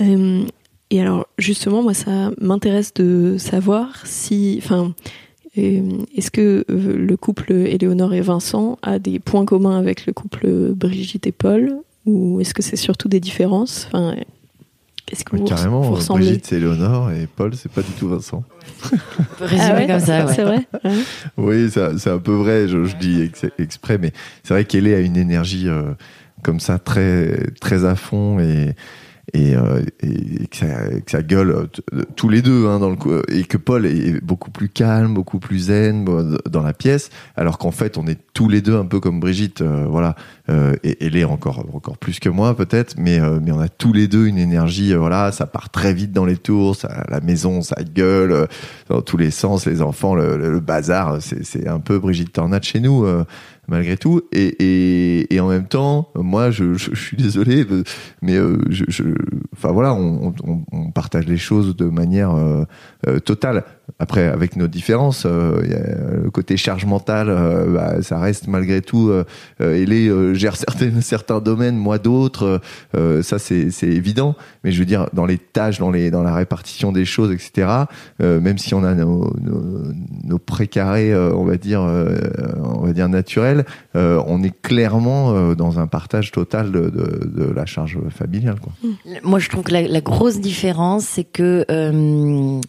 Euh, et alors, justement, moi, ça m'intéresse de savoir si... Enfin, est-ce que le couple Éléonore et Vincent a des points communs avec le couple Brigitte et Paul, ou est-ce que c'est surtout des différences? Enfin, Qu'est-ce que oui, vous, carrément, vous ressemblez? Brigitte, c'est Léonore et Paul, c'est pas du tout Vincent. On peut résumer ah ouais, comme ça, ouais. C'est vrai. Oui, ça, c'est un peu vrai, je, je dis ex- exprès, mais c'est vrai qu'elle a une énergie euh, comme ça, très, très à fond et, et, euh, et que, ça, que ça gueule t- tous les deux, hein, dans le coup, et que Paul est beaucoup plus calme, beaucoup plus zen dans la pièce, alors qu'en fait, on est tous les deux un peu comme Brigitte, euh, voilà, euh, et elle est encore, encore plus que moi peut-être, mais, euh, mais on a tous les deux une énergie, euh, voilà, ça part très vite dans les tours, ça, la maison, ça gueule, euh, dans tous les sens, les enfants, le, le, le bazar, c'est, c'est un peu Brigitte Tornade chez nous, euh, malgré tout, et, et, et en même temps, moi, je, je, je suis désolé, mais euh, je, je, enfin voilà, on, on, on partage les choses de manière euh, euh, totale. Après, avec nos différences, euh, y a le côté charge mentale, euh, bah, ça reste malgré tout. Euh, elle est, euh, gère certains certains domaines, moi d'autres. Euh, ça, c'est c'est évident. Mais je veux dire, dans les tâches, dans les dans la répartition des choses, et cetera. Euh, même si on a nos nos, nos précarés, euh, on va dire, euh, on va dire naturels, euh, on est clairement euh, dans un partage total de, de de la charge familiale, quoi. Moi, je trouve que la, la grosse différence, c'est que euh...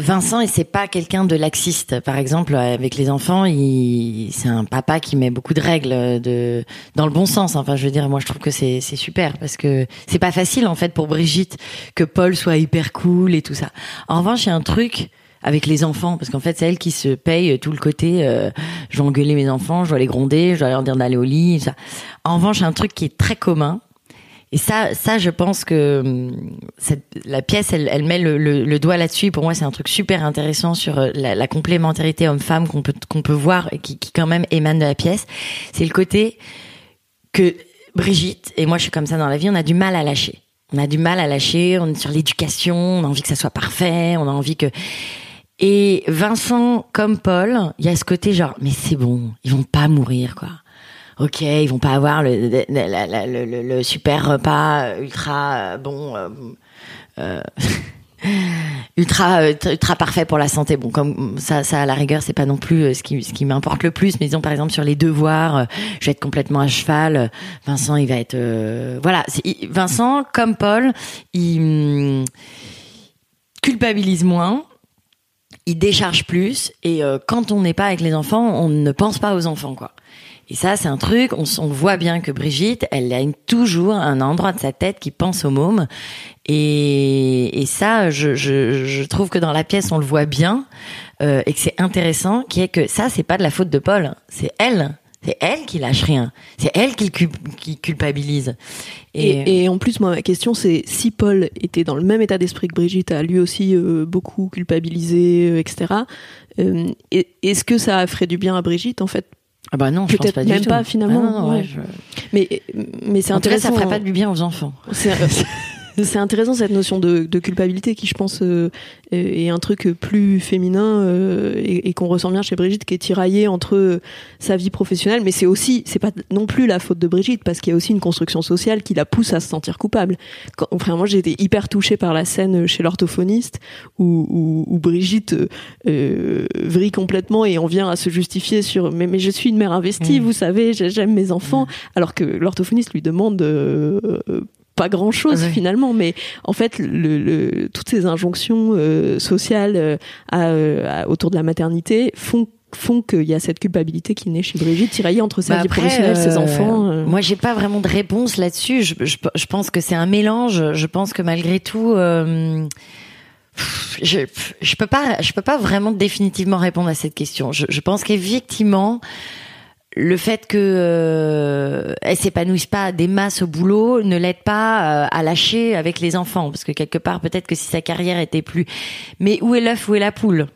Vincent, et c'est pas quelqu'un de laxiste. Par exemple, avec les enfants, il, c'est un papa qui met beaucoup de règles de, dans le bon sens. Enfin, je veux dire, moi, je trouve que c'est, c'est super parce que c'est pas facile, en fait, pour Brigitte que Paul soit hyper cool et tout ça. En revanche, il y a un truc avec les enfants, parce qu'en fait, c'est elle qui se paye tout le côté, euh, je vais engueuler mes enfants, je dois les gronder, je dois leur dire d'aller au lit, et ça. En revanche, il y a un truc qui est très commun. Et ça, ça, je pense que cette, la pièce, elle, elle met le, le, le doigt là-dessus. Et pour moi, c'est un truc super intéressant sur la, la complémentarité homme-femme qu'on peut, qu'on peut voir et qui, qui quand même émane de la pièce. C'est le côté que Brigitte, et moi je suis comme ça dans la vie, on a du mal à lâcher. On a du mal à lâcher, on est sur l'éducation, on a envie que ça soit parfait, on a envie que... Et Vincent, comme Paul, il y a ce côté genre, mais c'est bon, ils vont pas mourir, quoi. Ok, ils vont pas avoir le, le, le, le, le super repas ultra bon, euh, euh, ultra ultra parfait pour la santé. Bon, comme ça, ça à la rigueur, c'est pas non plus ce qui ce qui m'importe le plus. Mais disons par exemple sur les devoirs, je vais être complètement à cheval. Vincent, il va être euh, voilà. C'est, Vincent, comme Paul, il culpabilise moins. Il décharge plus et euh, quand on n'est pas avec les enfants, on ne pense pas aux enfants, quoi. Et ça, c'est un truc, on, on voit bien que Brigitte, elle a une, toujours un endroit de sa tête qui pense aux mômes. Et, et ça, je, je, je trouve que dans la pièce, on le voit bien euh, et que c'est intéressant, qui est que ça, c'est pas de la faute de Paul, c'est elle. C'est elle qui lâche rien. C'est elle qui, culp- qui culpabilise. Et... Et, et en plus, moi, ma question, c'est si Paul était dans le même état d'esprit que Brigitte, a lui aussi euh, beaucoup culpabilisé, euh, et cetera. Euh, et, est-ce que ça ferait du bien à Brigitte, en fait? Ah bah non, je Peut-être pense pas du même tout. Pas finalement. Ah non, ouais, ouais. Je... Mais mais c'est en intéressant. En tout cas, ça ferait pas du bien aux enfants. C'est... C'est intéressant cette notion de, de culpabilité qui, je pense, euh, est un truc plus féminin euh, et, et qu'on ressent bien chez Brigitte, qui est tiraillée entre euh, sa vie professionnelle, mais c'est aussi, c'est pas non plus la faute de Brigitte, parce qu'il y a aussi une construction sociale qui la pousse à se sentir coupable. Quand, enfin, moi, j'ai été hyper touchée par la scène chez l'orthophoniste où, où, où Brigitte euh, vrille complètement et on vient à se justifier sur mais, mais je suis une mère investie, mmh. vous savez, j'aime mes enfants, mmh. alors que l'orthophoniste lui demande. Euh, euh, pas grand chose ah ouais. finalement, mais en fait le, le, toutes ces injonctions euh, sociales euh, à, euh, autour de la maternité font font qu'il y a cette culpabilité qui naît chez Brigitte, tiraillée entre sa bah vie après, professionnelle, euh, ses enfants. Euh... Moi, j'ai pas vraiment de réponse là-dessus. Je, je, je pense que c'est un mélange. Je pense que malgré tout, euh, je je peux pas je peux pas vraiment définitivement répondre à cette question. Je, je pense qu'effectivement. Le fait que euh, elle s'épanouisse pas des masses au boulot ne l'aide pas euh, à lâcher avec les enfants, parce que quelque part peut-être que si sa carrière était plus, mais où est l'œuf, où est la poule?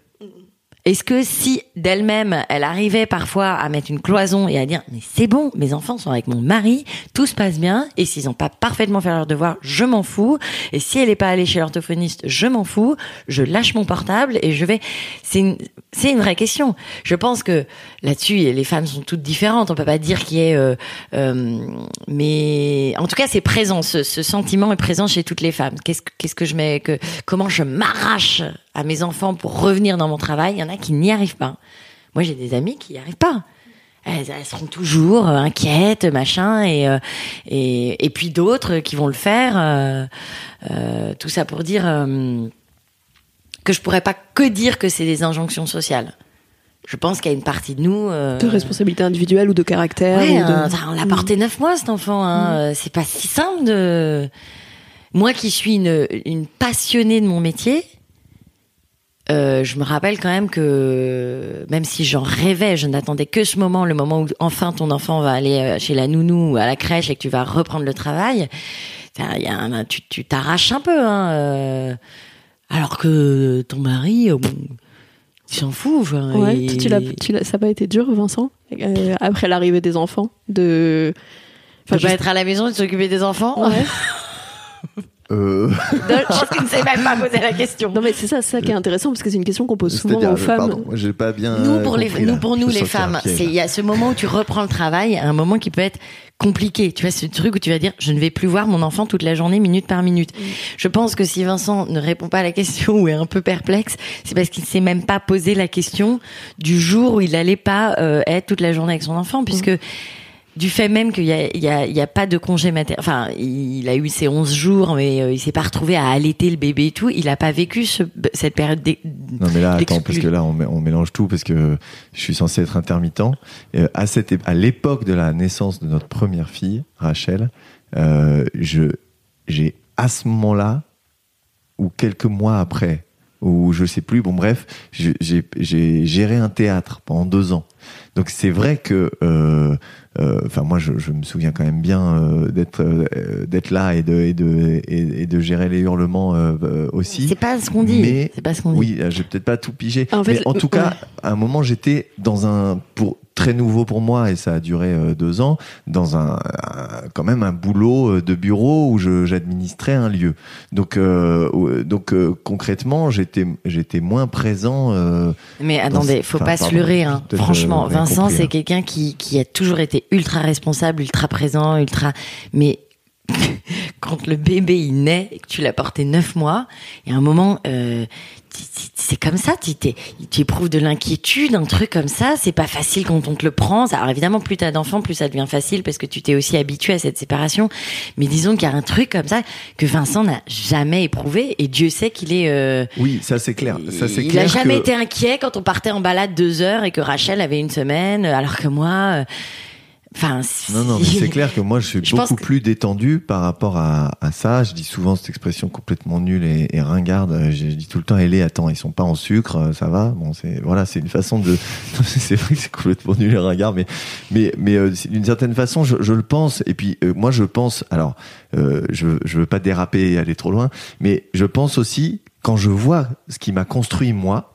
Est-ce que si d'elle-même elle arrivait parfois à mettre une cloison et à dire mais c'est bon, mes enfants sont avec mon mari, tout se passe bien, et s'ils n'ont pas parfaitement fait leur devoir, je m'en fous, et si elle n'est pas allée chez l'orthophoniste, je m'en fous, je lâche mon portable et je vais. C'est une, c'est une vraie question. Je pense que là-dessus les femmes sont toutes différentes, on peut pas dire qu'il y ait euh, euh, mais en tout cas c'est présent, ce, ce sentiment est présent chez toutes les femmes. Qu'est-ce que qu'est-ce que je mets que comment je m'arrache à mes enfants pour revenir dans mon travail, il y en a qui n'y arrivent pas. Moi, j'ai des amis qui n'y arrivent pas. elles, elles seront toujours euh, inquiètes, machin, et, euh, et et puis d'autres qui vont le faire. Euh, euh, tout ça pour dire euh, que je pourrais pas que dire que c'est des injonctions sociales. Je pense qu'il y a une partie de nous euh... de responsabilité individuelle ou de caractère. Ouais, ou de... Hein, on l'a porté neuf mois cet enfant. Hein. Mmh. C'est pas si simple de. Moi qui suis une, une passionnée de mon métier, euh, je me rappelle quand même que même si j'en rêvais, je n'attendais que ce moment, le moment où enfin ton enfant va aller chez la nounou ou à la crèche et que tu vas reprendre le travail. Y a un, tu, tu t'arraches un peu, hein, euh, alors que ton mari, euh, il s'en fout. Enfin, ouais, et... tu l'as, tu l'as, ça n'a pas été dur, Vincent, euh, après l'arrivée des enfants, de enfin, de juste... pas être à la maison et de s'occuper des enfants. Ouais. Euh... Non, je pense qu'il ne s'est même pas posé la question. Non mais c'est ça, c'est ça qui est intéressant parce que c'est une question qu'on pose souvent aux femmes. Pardon, j'ai pas bien nous pour compris, les, nous pour nous les femmes, c'est il y a ce moment où tu reprends le travail, un moment qui peut être compliqué. Tu vois ce truc où tu vas dire je ne vais plus voir mon enfant toute la journée minute par minute. Mmh. Je pense que si Vincent ne répond pas à la question ou est un peu perplexe, c'est parce qu'il ne s'est même pas posé la question du jour où il n'allait pas euh, être toute la journée avec son enfant, puisque mmh. Du fait même qu'il y a, il y a, il y a pas de congé maternel. Enfin, il a eu ses onze jours, mais il s'est pas retrouvé à allaiter le bébé et tout. Il a pas vécu ce, cette période. D'é- non, mais là, attends, parce que là, on, on mélange tout parce que je suis censé être intermittent. Euh, à cette, à l'époque de la naissance de notre première fille, Rachel, euh, je, j'ai à ce moment-là ou quelques mois après, ou je sais plus. Bon, bref, j'ai, j'ai, j'ai géré un théâtre pendant deux ans. Donc c'est vrai que, euh, enfin euh, moi je, je me souviens quand même bien euh, d'être euh, d'être là et de et de et, et de gérer les hurlements euh, euh, aussi. C'est pas ce qu'on dit. Mais c'est pas ce qu'on dit. Oui, j'ai peut-être pas tout pigé. En fait, mais en tout euh, cas, ouais. À un moment j'étais dans un pour très nouveau pour moi et ça a duré euh, deux ans dans un, un quand même un boulot de bureau où je, j'administrais un lieu. Donc euh, donc euh, concrètement j'étais j'étais moins présent. Euh, mais attendez, dans, faut pas pardon, se leurrer. Hein. Franchement, Vincent, compris, c'est hein. quelqu'un qui, qui a toujours été ultra responsable, ultra présent, ultra. Mais quand le bébé il naît et que tu l'as porté neuf mois, il y a un moment, euh, c'est comme ça, tu, tu éprouves de l'inquiétude, un truc comme ça. C'est pas facile quand on te le prend. Alors évidemment, plus t'as d'enfants, plus ça devient facile parce que tu t'es aussi habitué à cette séparation. Mais disons qu'il y a un truc comme ça que Vincent n'a jamais éprouvé et Dieu sait qu'il est. Euh, oui, ça c'est clair. Ça c'est il clair a jamais que... été inquiet quand on partait en balade deux heures et que Rachel avait une semaine, alors que moi. Euh, Enfin, si... Non, non, mais c'est clair que moi je suis je beaucoup que... plus détendu par rapport à, à ça. Je dis souvent cette expression complètement nulle et, et ringarde. Je, je dis tout le temps, hé, attends, ils sont pas en sucre, ça va. Bon, c'est voilà, c'est une façon de. C'est vrai que c'est complètement nul et ringard, mais mais mais euh, d'une certaine façon, je, je le pense. Et puis euh, moi, je pense. Alors, euh, je je veux pas déraper et aller trop loin, mais je pense aussi quand je vois ce qui m'a construit moi.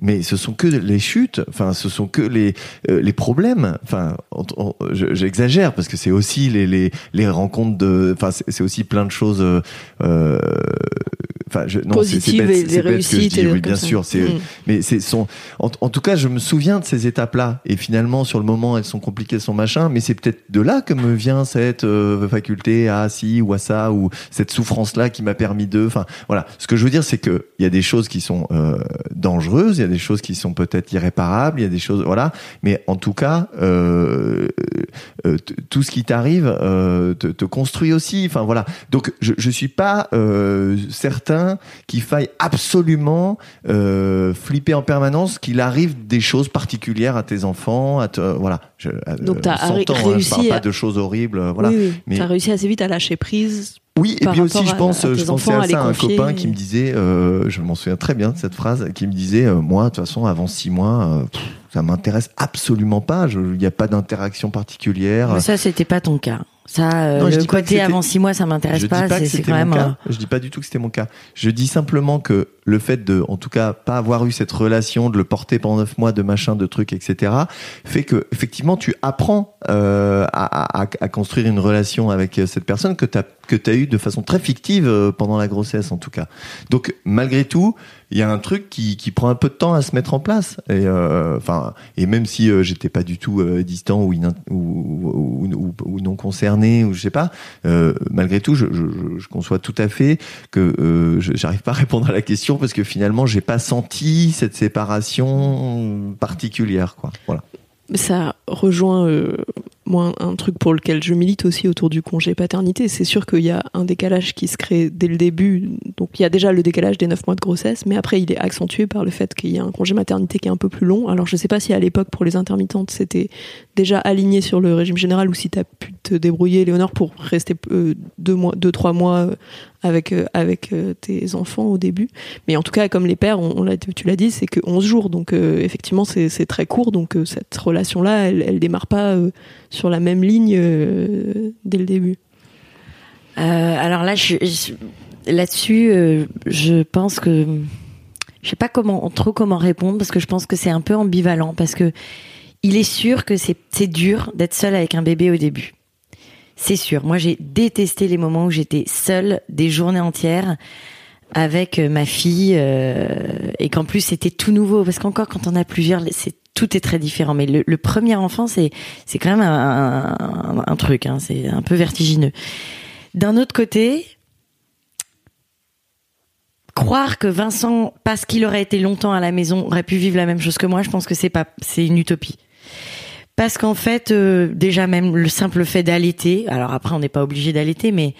Mais ce sont que les chutes, enfin ce sont que les euh, les problèmes, enfin on, on, j'exagère parce que c'est aussi les les les rencontres de, enfin c'est, c'est aussi plein de choses, enfin euh, non c'est, c'est bête, c'est, c'est bête que je dis, oui bien ça. Sûr, c'est mmh. mais c'est sont en, en tout cas je me souviens de ces étapes là et finalement sur le moment elles sont compliquées, elles sont machin, mais c'est peut-être de là que me vient cette euh, faculté à ci ou à ça ou cette souffrance là qui m'a permis de, enfin voilà, ce que je veux dire c'est que il y a des choses qui sont euh, dangereuses. Il y a des choses qui sont peut-être irréparables, il y a des choses, voilà. Mais en tout cas, euh, euh, t- tout ce qui t'arrive euh, te, te construit aussi. Enfin voilà. Donc je, je suis pas euh, certain qu'il faille absolument euh, flipper en permanence qu'il arrive des choses particulières à tes enfants. À te, euh, voilà. Je, donc euh, t'as arri- ans, réussi. Hein, je parle pas à... de choses horribles. Euh, voilà. Oui, oui. Mais... t'as réussi assez vite à lâcher prise. Oui, et par puis aussi, je pense, je pensais à ça, à un copain et... qui me disait, euh, je m'en souviens très bien de cette phrase, qui me disait, euh, moi, de toute façon, avant six mois, euh, pff, ça m'intéresse absolument pas, il n'y a pas d'interaction particulière. Mais ça, c'était pas ton cas. Ça, euh, non, le côté avant six mois, ça m'intéresse je pas, dis pas c'est, c'est quand même. Euh... Je dis pas du tout que c'était mon cas. Je dis simplement que le fait de, en tout cas, pas avoir eu cette relation, de le porter pendant neuf mois, de machin, de trucs, et cetera, fait que effectivement, tu apprends euh, à, à, à construire une relation avec cette personne que t'as que t'as eu de façon très fictive pendant la grossesse, en tout cas. Donc malgré tout, il y a un truc qui qui prend un peu de temps à se mettre en place. Et enfin, euh, et même si euh, j'étais pas du tout euh, distant ou, in- ou, ou, ou ou non concerné. Ou je sais pas. Euh, malgré tout, je, je, je conçois tout à fait que euh, je, j'arrive pas à répondre à la question parce que finalement, j'ai pas senti cette séparation particulière, quoi. Voilà. Ça rejoint euh, moi un truc pour lequel je milite aussi autour du congé paternité. C'est sûr qu'il y a un décalage qui se crée dès le début. Donc il y a déjà le décalage des neuf mois de grossesse, mais après il est accentué par le fait qu'il y a un congé maternité qui est un peu plus long. Alors je sais pas si à l'époque pour les intermittentes c'était déjà aligné sur le régime général ou si t'as pu te débrouiller, Léonore, pour rester euh, deux mois, deux trois mois avec euh, avec euh, tes enfants au début. Mais en tout cas comme les pères, on, on l'a, tu l'as dit, c'est que onze jours. Donc euh, effectivement c'est c'est très court. Donc euh, cette relation-là, elle, elle démarre pas euh, sur la même ligne euh, dès le début. Euh, alors là, je, je, là-dessus, euh, je pense que je sais pas comment trop comment répondre parce que je pense que c'est un peu ambivalent parce que il est sûr que c'est c'est dur d'être seule avec un bébé au début. C'est sûr. Moi, j'ai détesté les moments où j'étais seule des journées entières avec ma fille euh, et qu'en plus c'était tout nouveau parce qu'encore quand on a plusieurs, c'est tout est très différent, mais le, le premier enfant, c'est c'est quand même un, un, un truc, hein, c'est un peu vertigineux. D'un autre côté, croire que Vincent, parce qu'il aurait été longtemps à la maison, aurait pu vivre la même chose que moi, je pense que c'est pas, c'est une utopie. Parce qu'en fait, euh, déjà même le simple fait d'allaiter, alors après on n'est pas obligé d'allaiter, mais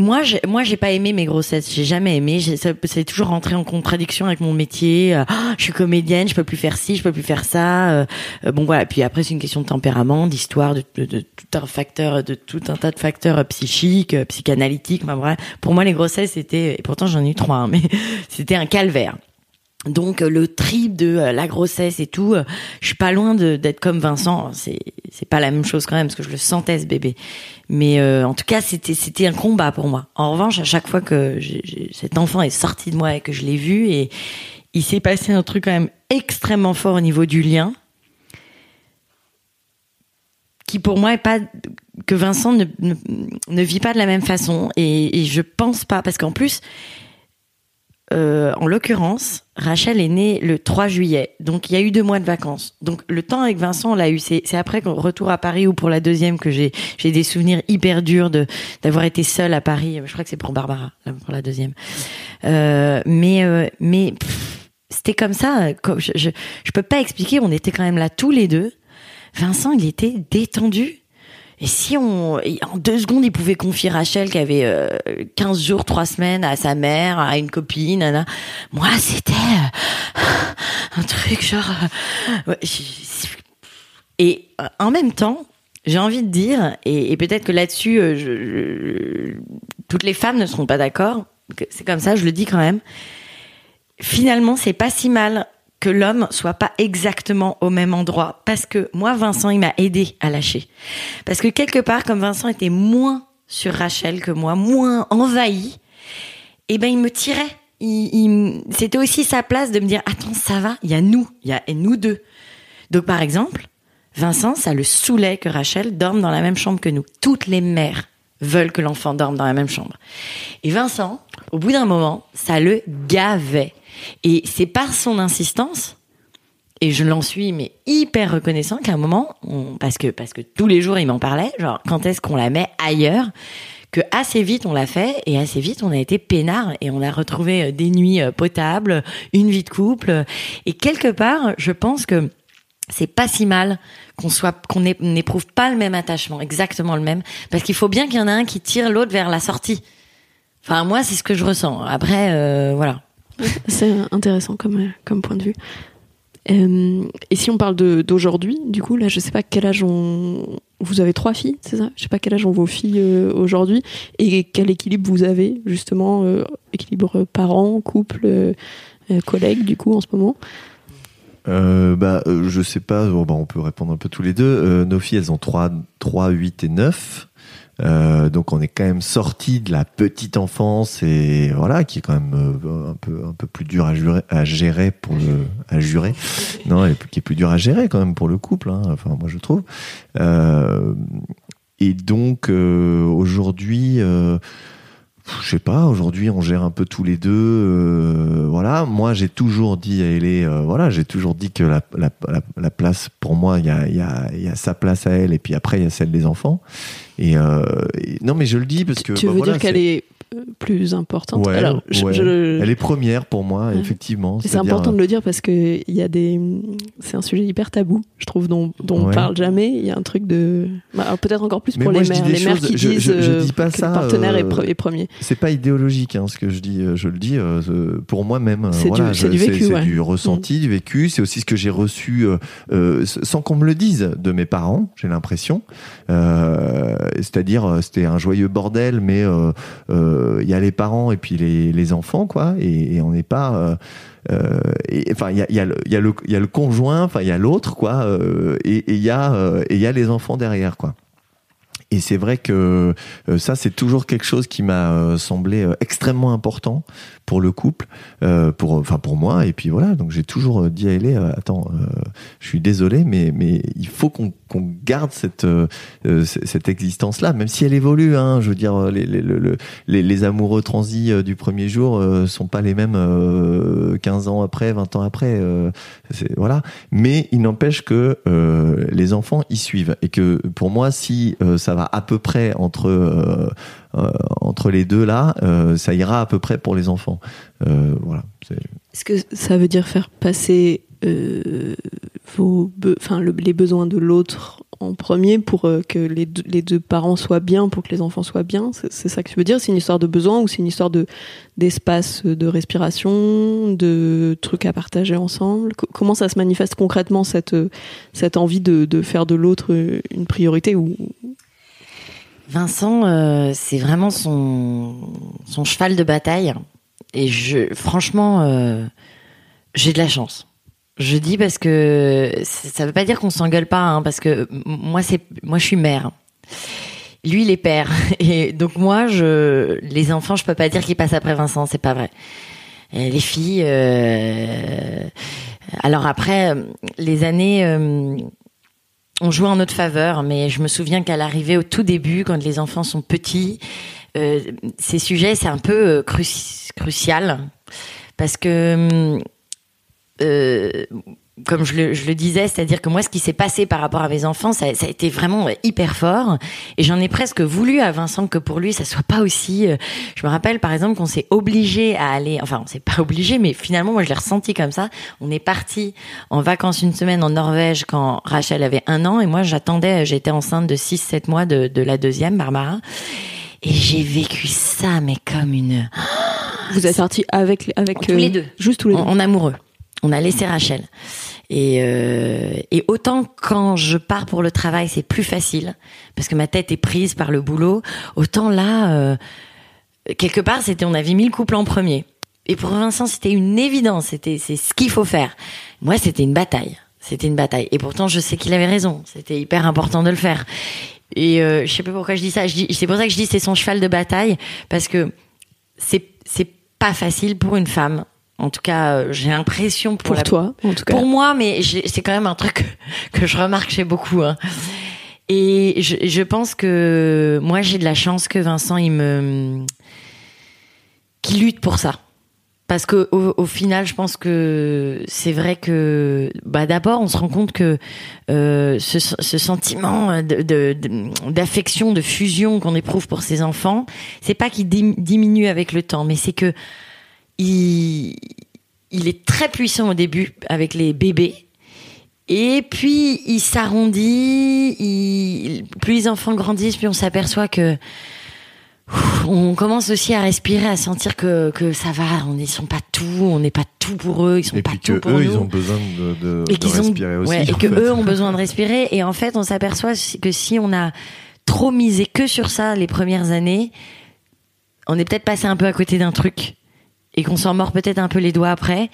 Moi, j'ai, moi, j'ai pas aimé mes grossesses. J'ai jamais aimé. J'ai, ça, c'est toujours rentré en contradiction avec mon métier. Oh, je suis comédienne, je peux plus faire ci, je peux plus faire ça. Euh, bon voilà. Puis après, c'est une question de tempérament, d'histoire, de, de, de tout un facteur, de tout un tas de facteurs psychiques, psychanalytiques. Enfin, voilà. Pour moi, les grossesses, c'était, et pourtant j'en ai eu trois, hein, mais c'était un calvaire. Donc le trip de euh, la grossesse et tout, euh, je suis pas loin de, d'être comme Vincent. C'est c'est pas la même chose quand même parce que je le sentais ce bébé. Mais euh, en tout cas c'était c'était un combat pour moi. En revanche à chaque fois que j'ai, j'ai, cet enfant est sorti de moi et que je l'ai vu et il s'est passé un truc quand même extrêmement fort au niveau du lien, qui pour moi est pas que Vincent ne ne, ne vit pas de la même façon et, et je pense pas parce qu'en plus. Euh, en l'occurrence, Rachel est née le trois juillet, donc il y a eu deux mois de vacances. Donc le temps avec Vincent, on l'a eu. C'est, c'est après qu'on retourne à Paris ou pour la deuxième que j'ai, j'ai des souvenirs hyper durs de d'avoir été seule à Paris. Je crois que c'est pour Barbara, pour la deuxième. Euh, mais euh, mais pff, c'était comme ça. Je, je je peux pas expliquer. On était quand même là tous les deux. Vincent, il était détendu. Et si on, en deux secondes, il pouvait confier Rachel qui avait euh, quinze jours, trois semaines à sa mère, à une copine, nana. Moi, c'était euh, un truc genre... Euh, ouais, et euh, en même temps, j'ai envie de dire, et, et peut-être que là-dessus, euh, je, je, toutes les femmes ne seront pas d'accord, c'est comme ça, je le dis quand même, finalement, c'est pas si mal que l'homme soit pas exactement au même endroit. Parce que moi, Vincent, il m'a aidé à lâcher. Parce que quelque part, comme Vincent était moins sur Rachel que moi, moins envahi, eh ben, il me tirait. Il, il, c'était aussi sa place de me dire, attends, ça va, il y a nous, il y a nous deux. Donc, par exemple, Vincent, ça le saoulait que Rachel dorme dans la même chambre que nous. Toutes les mères veulent que l'enfant dorme dans la même chambre. Et Vincent, au bout d'un moment, ça le gavait. Et c'est par son insistance, et je l'en suis mais hyper reconnaissant qu'à un moment, on, parce que parce que tous les jours il m'en parlait, genre quand est-ce qu'on la met ailleurs, que assez vite on l'a fait et assez vite on a été peinards et on a retrouvé des nuits potables, une vie de couple et quelque part je pense que c'est pas si mal qu'on soit qu'on n'éprouve pas le même attachement, exactement le même, parce qu'il faut bien qu'il y en a un qui tire l'autre vers la sortie. Enfin moi c'est ce que je ressens. Après euh, voilà. C'est intéressant comme, comme point de vue. Euh, et si on parle de, d'aujourd'hui, du coup, là, je sais pas quel âge on... Vous avez trois filles, c'est ça ? Je sais pas quel âge ont vos filles euh, aujourd'hui et quel équilibre vous avez, justement, euh, équilibre parents, couple, euh, collègues, du coup, en ce moment ? Euh, bah, euh, je sais pas, bon, bah, on peut répondre un peu tous les deux. Euh, nos filles, elles ont trois, trois, huit et neuf. Euh, donc on est quand même sorti de la petite enfance et voilà qui est quand même euh, un peu un peu plus dur à gérer, à gérer pour le à jurer non et qui est plus dur à gérer quand même pour le couple hein, enfin moi je trouve euh, et donc euh, aujourd'hui euh, je sais pas aujourd'hui on gère un peu tous les deux euh, voilà moi j'ai toujours dit à Hélé euh, voilà j'ai toujours dit que la la la, la place pour moi il y a il y a il y a sa place à elle et puis après il y a celle des enfants. Et, euh, et non mais je le dis parce que tu bah veux voilà, dire qu'elle c'est... est plus importante. Ouais, Alors, je, ouais. je... Elle est première pour moi, ouais. effectivement. C'est, c'est important dire... de le dire parce que y a des... c'est un sujet hyper tabou, je trouve, dont, dont ouais. on ne parle jamais. Il y a un truc de... Bah, peut-être encore plus mais pour moi, les mères. Les choses... mères qui je, disent je, je, je dis pas que ça, le partenaire euh... est, pre- est premier. C'est pas idéologique, hein, ce que je dis. Je le dis euh, pour moi-même. C'est, voilà, du, c'est je, du vécu. C'est, ouais. c'est du ressenti, mmh. du vécu. C'est aussi ce que j'ai reçu, euh, sans qu'on me le dise, de mes parents, j'ai l'impression. Euh, c'est-à-dire, c'était un joyeux bordel, mais... Euh, Euh, y a les parents et puis les, les enfants, quoi, et, et on n'est pas... Euh Euh, et, enfin, il y a, y a le, il y a le, il y a le conjoint, enfin, il y a l'autre, quoi, euh, et il y a, euh, et il y a les enfants derrière, quoi. Et c'est vrai que euh, ça, c'est toujours quelque chose qui m'a euh, semblé euh, extrêmement important pour le couple, euh, pour, enfin, pour moi. Et puis voilà, donc j'ai toujours dit à Hélé, euh, attends, euh, je suis désolé, mais mais il faut qu'on, qu'on garde cette euh, cette existence-là, même si elle évolue. Hein, je veux dire, les les les, les, les amoureux transis euh, du premier jour euh, sont pas les mêmes euh, quinze ans après, vingt ans après. Euh, c'est, voilà. Mais il n'empêche que euh, les enfants y suivent et que pour moi, si euh, ça à peu près entre euh, euh, entre les deux là, euh, ça ira à peu près pour les enfants. Euh, voilà. C'est... Est-ce que ça veut dire faire passer euh, vos, be- enfin le, les besoins de l'autre en premier pour euh, que les deux, les deux parents soient bien, pour que les enfants soient bien? C'est, c'est ça que tu veux dire? C'est une histoire de besoin ou c'est une histoire de d'espace, de respiration, de trucs à partager ensemble? C- Comment ça se manifeste concrètement cette cette envie de, de faire de l'autre une priorité ou Vincent, euh, c'est vraiment son, son cheval de bataille. Et je, franchement, euh, j'ai de la chance. Je dis parce que ça veut pas dire qu'on s'engueule pas, hein, parce que moi, c'est, moi, je suis mère. Lui, il est père. Et donc, moi, je, les enfants, je peux pas dire qu'ils passent après Vincent, c'est pas vrai. Et les filles, euh, alors après, les années, euh, on jouait en notre faveur, mais je me souviens qu'à l'arrivée au tout début, quand les enfants sont petits, euh, ces sujets, c'est un peu euh, cru- crucial. Parce que, euh, comme je le, je le disais, c'est-à-dire que moi, ce qui s'est passé par rapport à mes enfants, ça, ça a été vraiment hyper fort. Et j'en ai presque voulu à Vincent que pour lui, ça soit pas aussi... Euh, je me rappelle, par exemple, qu'on s'est obligé à aller... Enfin, on s'est pas obligé, mais finalement, moi, je l'ai ressenti comme ça. On est parti en vacances une semaine en Norvège quand Rachel avait un an. Et moi, j'attendais... J'étais enceinte de six sept mois de, de la deuxième, Barbara. Et j'ai vécu ça, mais comme une... Vous êtes sortis avec... avec tous euh, les deux. Juste tous les deux. En, en amoureux. On a laissé Rachel. Et, euh, et autant quand je pars pour le travail, c'est plus facile, parce que ma tête est prise par le boulot, autant là, euh, quelque part, c'était, on avait mis le couple en premier. Et pour Vincent, c'était une évidence, c'était, c'est ce qu'il faut faire. Moi, c'était une bataille. C'était une bataille. Et pourtant, je sais qu'il avait raison. C'était hyper important de le faire. Et euh, je sais pas pourquoi je dis ça. Je dis, c'est pour ça que je dis c'est son cheval de bataille, parce que c'est, c'est pas facile pour une femme. En tout cas, j'ai l'impression pour, pour la... toi, en tout cas. Pour moi, mais j'ai... c'est quand même un truc que je remarque chez beaucoup. Hein. Et je, je pense que moi, j'ai de la chance que Vincent, il me, qu'il lutte pour ça, parce que au, au final, je pense que c'est vrai que, bah, d'abord, on se rend compte que euh, ce, ce sentiment de, de, de, d'affection, de fusion qu'on éprouve pour ses enfants, c'est pas qu'il diminue avec le temps, mais c'est que Il, il est très puissant au début avec les bébés, et puis il s'arrondit. Il, plus les enfants grandissent, plus on s'aperçoit que on commence aussi à respirer, à sentir que que ça va. On ils sont pas tout, on n'est pas tout pour eux, ils sont et pas tout pour eux, nous. Et puis que eux, ils ont besoin de, de, et de respirer ont, aussi. Ouais, et que fait. eux ont besoin de respirer. Et en fait, on s'aperçoit que si on a trop misé que sur ça les premières années, on est peut-être passé un peu à côté d'un truc. Et qu'on s'en mord peut-être un peu les doigts après.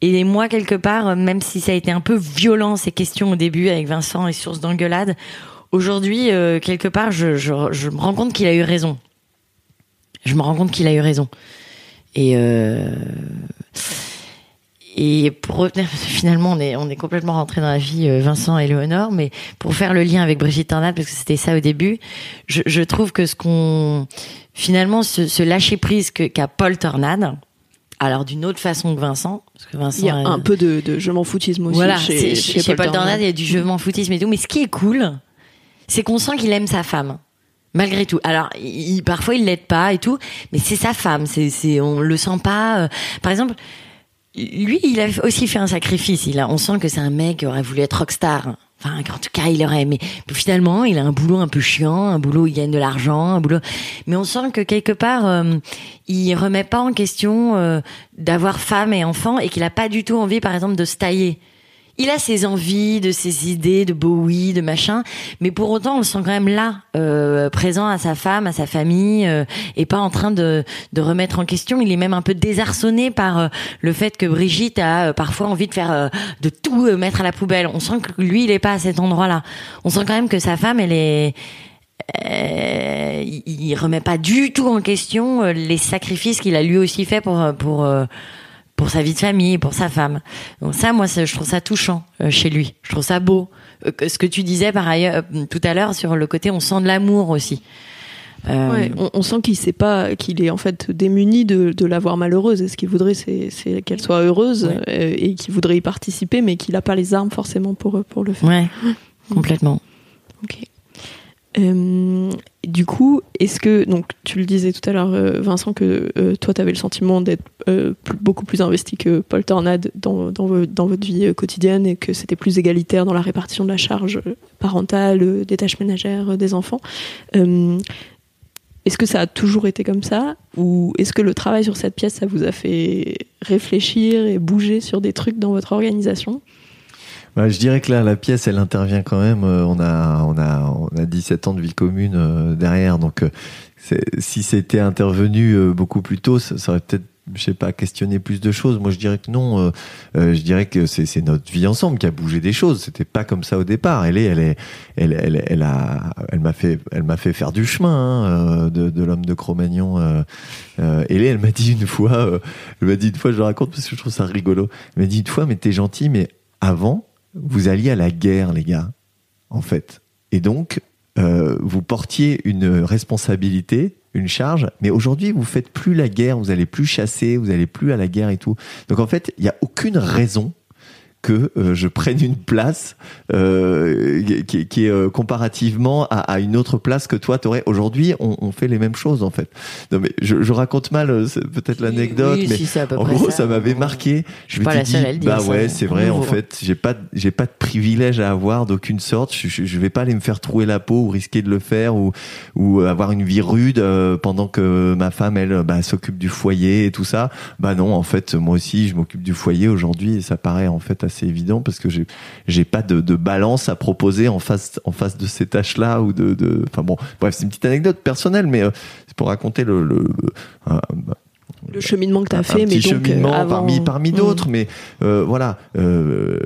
Et moi, quelque part, même si ça a été un peu violent, ces questions au début avec Vincent et source d'engueulade, aujourd'hui, euh, quelque part, je, je, je me rends compte qu'il a eu raison. Je me rends compte qu'il a eu raison. Et, euh, et pour revenir, finalement, on est, on est complètement rentrés dans la vie, Vincent et Léonore, mais pour faire le lien avec Brigitte Tornade, parce que c'était ça au début, je, je trouve que ce qu'on, finalement, ce, ce lâcher prise que, qu'a Paul Tornade, alors d'une autre façon que Vincent, parce que Vincent il y a un euh, peu de, de je m'en foutisme aussi. Voilà, chez, chez, chez, chez Paul Tornade, il y a du je m'en foutisme et tout. Mais ce qui est cool, c'est qu'on sent qu'il aime sa femme. malgré tout. Alors, il, parfois, il l'aide pas et tout, mais c'est sa femme. C'est, c'est, on le sent pas. Par exemple, lui, il a aussi fait un sacrifice. Il a, on sent que c'est un mec qui aurait voulu être rockstar. Enfin, en tout cas, il aurait aimé. Puis finalement, il a un boulot un peu chiant, un boulot où il gagne de l'argent, un boulot. Mais on sent que quelque part, euh, il remet pas en question euh, d'avoir femme et enfant, et qu'il a pas du tout envie, par exemple, de se tailler. Il a ses envies, de ses idées, de Bowie, de machin, mais pour autant, on le sent quand même là, euh, présent à sa femme, à sa famille, euh, et pas en train de, de remettre en question. Il est même un peu désarçonné par euh, le fait que Brigitte a euh, parfois envie de faire, euh, de tout euh, mettre à la poubelle. On sent que lui, il est pas à cet endroit-là. On sent quand même que sa femme, elle est, euh, il remet pas du tout en question euh, les sacrifices qu'il a lui aussi fait pour, pour. Euh, pour sa vie de famille, pour sa femme. Donc ça, moi, ça, je trouve ça touchant euh, chez lui. Je trouve ça beau. Euh, ce que tu disais par ailleurs euh, tout à l'heure sur le côté, on sent de l'amour aussi. Euh... Ouais, on, on sent qu'il sait pas, qu'il est en fait démuni de, de la voir malheureuse. Et ce qu'il voudrait, c'est, c'est qu'elle soit heureuse, ouais. euh, et qu'il voudrait y participer, mais qu'il a pas les armes forcément pour pour le faire. Ouais, complètement. Ok. Euh, du coup, est-ce que, donc tu le disais tout à l'heure, Vincent, que euh, toi t'avais le sentiment d'être euh, plus, beaucoup plus investi que Paul Tornade dans, dans, dans votre vie quotidienne, et que c'était plus égalitaire dans la répartition de la charge parentale, des tâches ménagères, des enfants. Euh, est-ce que ça a toujours été comme ça, ou est-ce que le travail sur cette pièce, ça vous a fait réfléchir et bouger sur des trucs dans votre organisation? Bah, je dirais que là, la pièce, elle intervient quand même. Euh, on a, on a, on a dix-sept ans de vie commune euh, derrière. Donc, euh, c'est, si c'était intervenu euh, beaucoup plus tôt, ça, ça aurait peut-être, je sais pas, questionné plus de choses. Moi, je dirais que non. Euh, euh, je dirais que c'est, c'est notre vie ensemble qui a bougé des choses. C'était pas comme ça au départ. Elle est, elle est, elle, elle, elle a, elle m'a fait, elle m'a fait faire du chemin hein, euh, de, de l'homme de Cro-Magnon. Euh, euh, elle est, elle m'a dit une fois, euh, elle m'a dit une fois, je le raconte parce que je trouve ça rigolo. Elle m'a dit une fois, mais t'es gentil, mais avant, vous alliez à la guerre, les gars, en fait. Et donc, euh, vous portiez une responsabilité, une charge, mais aujourd'hui, vous faites plus la guerre, vous allez plus chasser, vous allez plus à la guerre et tout. Donc, en fait, il n'y a aucune raison que euh, je prenne une place euh, qui, qui est euh, comparativement à, à une autre place que toi t'aurais. Aujourd'hui, on, on fait les mêmes choses en fait. Non mais je, je raconte mal euh, peut-être l'anecdote, oui, oui, mais si c'est à peu en près gros ça, ça m'avait marqué. Je, je suis pas la seule à le dire. Bah ouais, c'est vrai. En fait, j'ai pas, j'ai pas de privilège à avoir d'aucune sorte. Je, je, je vais pas aller me faire trouer la peau ou risquer de le faire ou ou avoir une vie rude euh, pendant que ma femme elle bah, s'occupe du foyer et tout ça. Bah non, en fait, moi aussi, je m'occupe du foyer aujourd'hui et ça paraît en fait assez évident parce que j'ai j'ai pas de, de balance à proposer en face en face de ces tâches là ou de de enfin bon bref c'est une petite anecdote personnelle mais euh, c'est pour raconter le le, euh, le cheminement que t'as un, fait un mais donc cheminement avant... parmi parmi d'autres mmh. mais euh, voilà euh,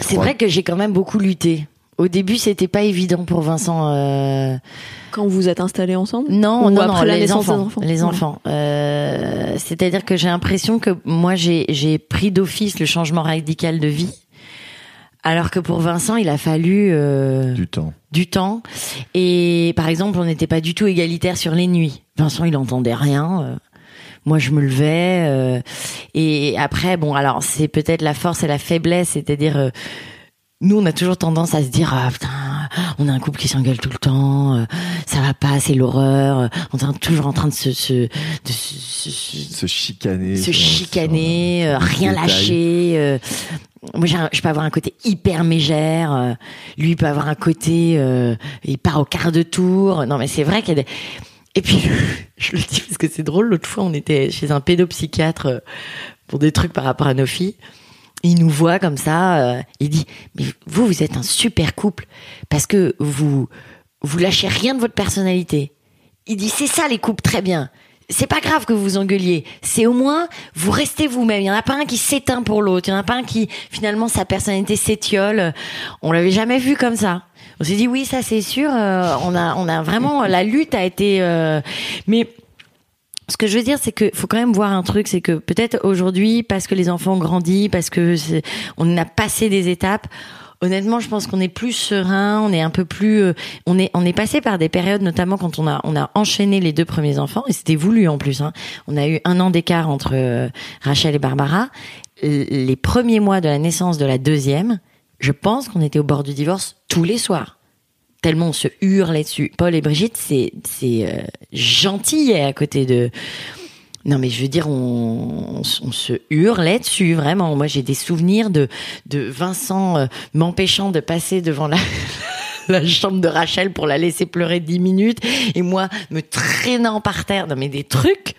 c'est crois... vrai que j'ai quand même beaucoup lutté. Au début, c'était pas évident pour Vincent. Euh... Quand vous vous êtes installés ensemble ? Non, non, non, les enfants, enfants. Les enfants. Ouais. Euh, c'est-à-dire que j'ai l'impression que moi, j'ai, j'ai pris d'office le changement radical de vie, alors que pour Vincent, il a fallu euh... du temps. Du temps. Et par exemple, on n'était pas du tout égalitaire sur les nuits. Vincent, il n'entendait rien. Euh... Moi, je me levais. Euh... Et après, bon, alors c'est peut-être la force et la faiblesse, c'est-à-dire. Euh... Nous, on a toujours tendance à se dire ah, putain, on a un couple qui s'engueule tout le temps, euh, ça va pas, c'est l'horreur. Euh, on est toujours en train de se se de se, se, se chicaner, se chicaner, euh, rien détail. lâcher. Euh, moi, je peux avoir un côté hyper mégère. Euh, lui peut avoir un côté, euh, il part au quart de tour. Non, mais c'est vrai qu'il y a des... Et puis, je le dis parce que c'est drôle. L'autre fois, on était chez un pédopsychiatre pour des trucs par rapport à nos filles. Il nous voit comme ça, euh, il dit « Mais vous, vous êtes un super couple parce que vous vous lâchez rien de votre personnalité. » Il dit « C'est ça les couples, très bien. C'est pas grave que vous vous engueuliez. C'est au moins, vous restez vous-même. Il y en a pas un qui s'éteint pour l'autre. Il y en a pas un qui, finalement, sa personnalité s'étiole. » On l'avait jamais vu comme ça. On s'est dit « Oui, ça c'est sûr. Euh, on a, on a vraiment... La lutte a été... Euh, » mais ce que je veux dire, c'est que faut quand même voir un truc, c'est que peut-être aujourd'hui, parce que les enfants ont grandi, parce que c'est, on a passé des étapes. Honnêtement, je pense qu'on est plus serein, on est un peu plus, euh, on est, on est passé par des périodes, notamment quand on a, on a enchaîné les deux premiers enfants, et c'était voulu en plus, hein. On a eu un an d'écart entre euh, Rachel et Barbara. Les premiers mois de la naissance de la deuxième, je pense qu'on était au bord du divorce tous les soirs. tellement on se hurle là-dessus. Paul et Brigitte, c'est, c'est euh, gentil à côté de... Non, mais je veux dire, on, on, on se hurlait dessus, vraiment. Moi, j'ai des souvenirs de, de Vincent euh, m'empêchant de passer devant la, la chambre de Rachel pour la laisser pleurer dix minutes, et moi, me traînant par terre. Non, mais des trucs...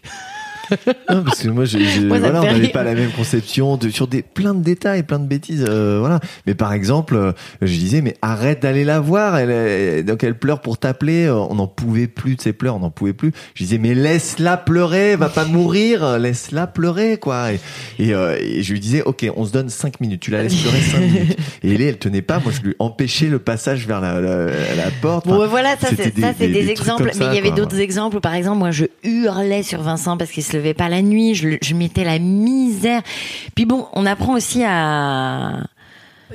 Non, parce que moi, je, je, moi voilà, on n'avait pas la même conception de, sur des, plein de détails, plein de bêtises. Euh, voilà. Mais par exemple, euh, je disais, mais arrête d'aller la voir. Elle, elle, donc elle pleure pour t'appeler. On n'en pouvait plus de ses pleurs, on n'en pouvait plus. Je disais, mais laisse-la pleurer, va pas mourir, laisse-la pleurer, quoi. Et, et, euh, et je lui disais, ok, on se donne cinq minutes, tu la laisses pleurer cinq minutes. Et elle, elle tenait pas. Moi, je lui empêchais le passage vers la, la, la porte. Bon, enfin, voilà, ça, c'est des, ça, c'est des, des, des exemples. Mais il y avait d'autres exemples où, par exemple, moi, je hurlais sur Vincent parce qu'il se levait pas la nuit, je, je mettais la misère. Puis bon, on apprend aussi à...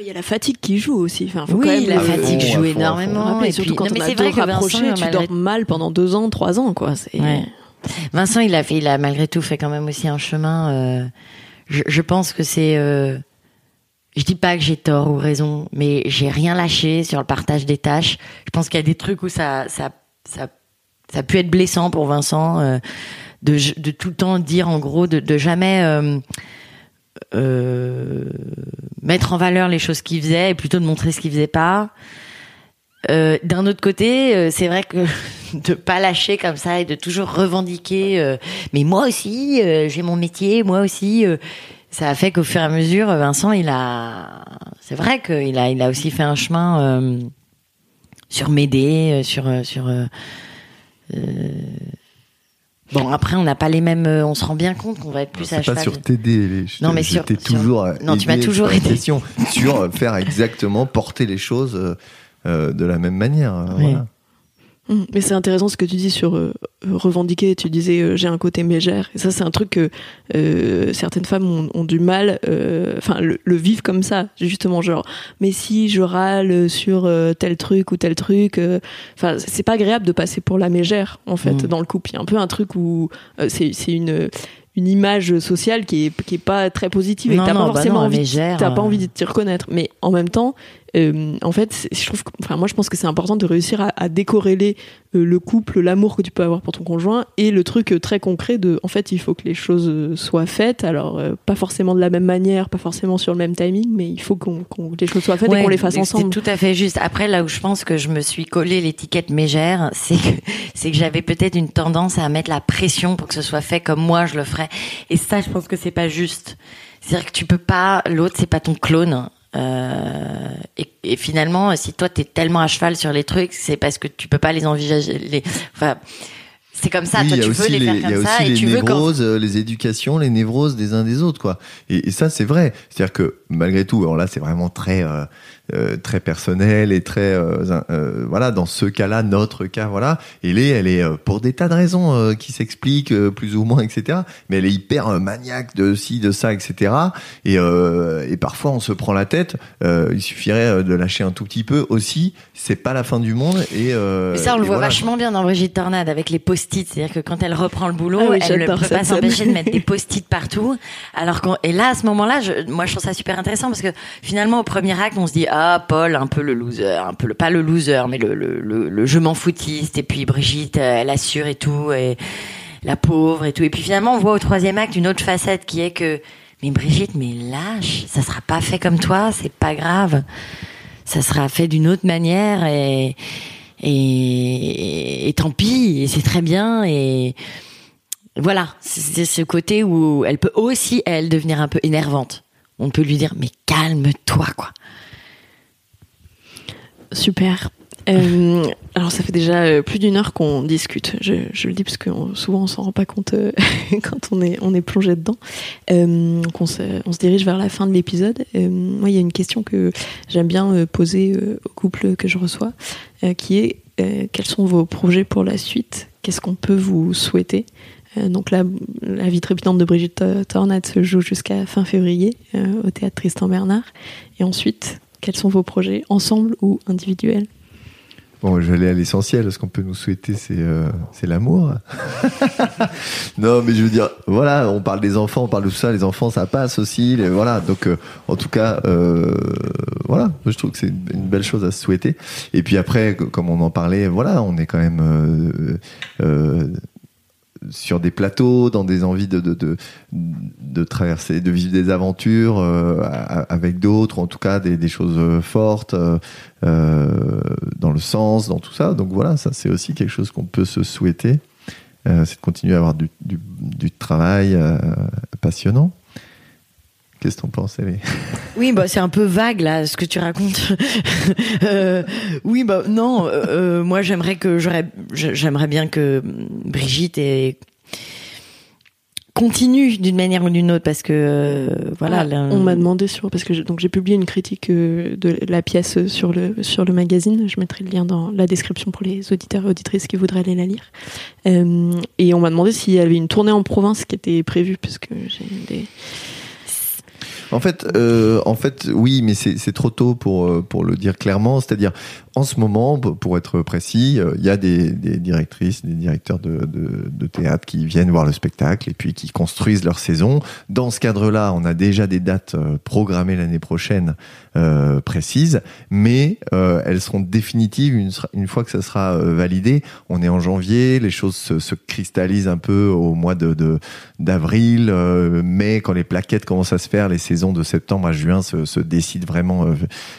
Il y a la fatigue qui joue aussi. Enfin, faut oui, quand même la fatigue fond, joue fond, énormément. Et, et surtout puis, quand non, on a trop rapproché, Vincent, tu malgré... dors mal pendant deux ans, trois ans, quoi. C'est... Ouais. Vincent, il a, fait, il a malgré tout fait quand même aussi un chemin. Euh, je, je pense que c'est... Euh, je dis pas que j'ai tort ou raison, mais j'ai rien lâché sur le partage des tâches. Je pense qu'il y a des trucs où ça, ça, ça, ça a pu être blessant pour Vincent... Euh, De, de tout le temps dire en gros de, de jamais euh, euh, mettre en valeur les choses qu'il faisait et plutôt de montrer ce qu'il faisait pas. Euh, d'un autre côté, euh, c'est vrai que de pas lâcher comme ça et de toujours revendiquer euh, mais moi aussi euh, j'ai mon métier, moi aussi euh, ça a fait qu'au fur et à mesure Vincent il a c'est vrai qu'il a il a aussi fait un chemin euh, sur m'aider, sur sur euh, euh, bon après on n'a pas les mêmes, on se rend bien compte qu'on va être plus à cheval. Pas sur t'aider, non mais sur toujours. Non tu m'as toujours aidé. Question sur faire exactement porter les choses euh, de la même manière. Oui. Voilà. Mais c'est intéressant ce que tu dis sur euh, revendiquer. Tu disais euh, j'ai un côté mégère. Et ça c'est un truc que euh, certaines femmes ont, ont du mal, enfin euh, le, le vivre comme ça justement genre. Mais si je râle sur euh, tel truc ou tel truc, enfin euh, c'est pas agréable de passer pour la mégère en fait mmh. dans le couple. Il y a un peu un truc où euh, c'est, c'est une une image sociale qui est qui est pas très positive non, et t'as non, pas forcément bah non, envie, mégère, t'as pas envie de t'y reconnaître. Mais en même temps. Euh, en fait, je trouve que, enfin, moi, je pense que c'est important de réussir à, à décorréler euh, le couple, l'amour que tu peux avoir pour ton conjoint et le truc euh, très concret de, en fait, il faut que les choses soient faites. Alors, euh, pas forcément de la même manière, pas forcément sur le même timing, mais il faut qu'on, qu'on que les choses soient faites ouais, et qu'on les fasse ensemble. C'est tout à fait juste. Après, là où je pense que je me suis collé l'étiquette mégère, c'est que, c'est que j'avais peut-être une tendance à mettre la pression pour que ce soit fait comme moi je le ferais. Et ça, je pense que c'est pas juste. C'est-à-dire que tu peux pas, l'autre, c'est pas ton clone. Euh, et, et finalement, si toi t'es tellement à cheval sur les trucs, c'est parce que tu peux pas les envisager. Les, enfin, c'est comme ça. Oui, toi, tu veux les, les faire comme ça, et tu veux quand les éducations, les névroses des uns des autres, quoi. Et, et ça, c'est vrai. C'est-à-dire que malgré tout, alors là, c'est vraiment très, euh, très personnel et très, euh, euh, voilà, dans ce cas-là, notre cas, voilà. Et elle est, elle est pour des tas de raisons euh, qui s'expliquent euh, plus ou moins, et cetera. Mais elle est hyper euh, maniaque de ci, de ça, et cetera. Et, euh, et parfois, on se prend la tête. Euh, il suffirait de lâcher un tout petit peu aussi. C'est pas la fin du monde. Et euh, mais ça, on le voit voilà. vachement bien dans Brigitte Tornade avec les post-it. C'est-à-dire que quand elle reprend le boulot, ah oui, elle ne peut pas s'empêcher de mettre des post-it partout. Alors qu'on, et là, à ce moment-là, je, moi, je trouve ça super intéressant parce que finalement, au premier acte, on se dit, ah, Paul, un peu le loser, un peu le, pas le loser, mais le, le, le, le je m'en foutiste. Et puis Brigitte, elle assure et tout, et la pauvre et tout. Et puis finalement, on voit au troisième acte une autre facette qui est que, mais Brigitte, mais lâche, ça sera pas fait comme toi, c'est pas grave. Ça sera fait d'une autre manière et, Et, et, et tant pis, et c'est très bien, et voilà, c'est, c'est ce côté où elle peut aussi, elle, devenir un peu énervante. On peut lui dire, mais calme-toi, quoi. Super. Euh, alors, ça fait déjà plus d'une heure qu'on discute. Je, je le dis parce que on, souvent, on s'en rend pas compte euh, quand on est, on est plongé dedans. Euh, donc, on se, on se dirige vers la fin de l'épisode. Euh, moi, il y a une question que j'aime bien euh, poser euh, aux couples que je reçois, euh, qui est euh, quels sont vos projets pour la suite ? Qu'est-ce qu'on peut vous souhaiter ? euh, Donc là, la vie trépidante de Brigitte Tornade se joue jusqu'à fin février euh, au Théâtre Tristan Bernard. Et ensuite, quels sont vos projets ensemble ou individuels ? Bon, je vais aller à l'essentiel. Ce qu'on peut nous souhaiter, c'est, euh, c'est l'amour. Non, mais je veux dire, voilà, on parle des enfants, on parle de tout ça. Les enfants, ça passe aussi. Les, voilà, donc, euh, en tout cas, euh, voilà, je trouve que c'est une belle chose à se souhaiter. Et puis après, comme on en parlait, voilà, on est quand même... Euh, euh, sur des plateaux, dans des envies de, de, de, de traverser, de vivre des aventures euh, avec d'autres, en tout cas des, des choses fortes, euh, dans le sens, dans tout ça. Donc voilà, ça c'est aussi quelque chose qu'on peut se souhaiter, euh, c'est de continuer à avoir du, du, du travail euh, passionnant. Qu'est-ce que t'en penses, Elie ? Oui, bah c'est un peu vague là ce que tu racontes. euh, oui, bah non. Euh, moi, j'aimerais que j'aurais, j'aimerais bien que Brigitte ait... continue d'une manière ou d'une autre parce que euh, voilà. Ah, là, on m'a demandé sur parce que je, donc j'ai publié une critique euh, de la pièce sur le sur le magazine. Je mettrai le lien dans la description pour les auditeurs et auditrices qui voudraient aller la lire. Euh, et on m'a demandé s'il y avait une tournée en province qui était prévue parce que j'ai des En fait, euh, en fait, oui, mais c'est, c'est trop tôt pour pour le dire clairement. C'est-à-dire, en ce moment, pour être précis, il y a des, des directrices, des directeurs de, de, de théâtre qui viennent voir le spectacle et puis qui construisent leur saison. Dans ce cadre-là, on a déjà des dates programmées l'année prochaine euh, précises, mais euh, elles seront définitives une, une fois que ça sera validé. On est en janvier, les choses se, se cristallisent un peu au mois de, de d'avril, euh, mai, quand les plaquettes commencent à se faire, les saisons de septembre à juin se, se décide vraiment, euh,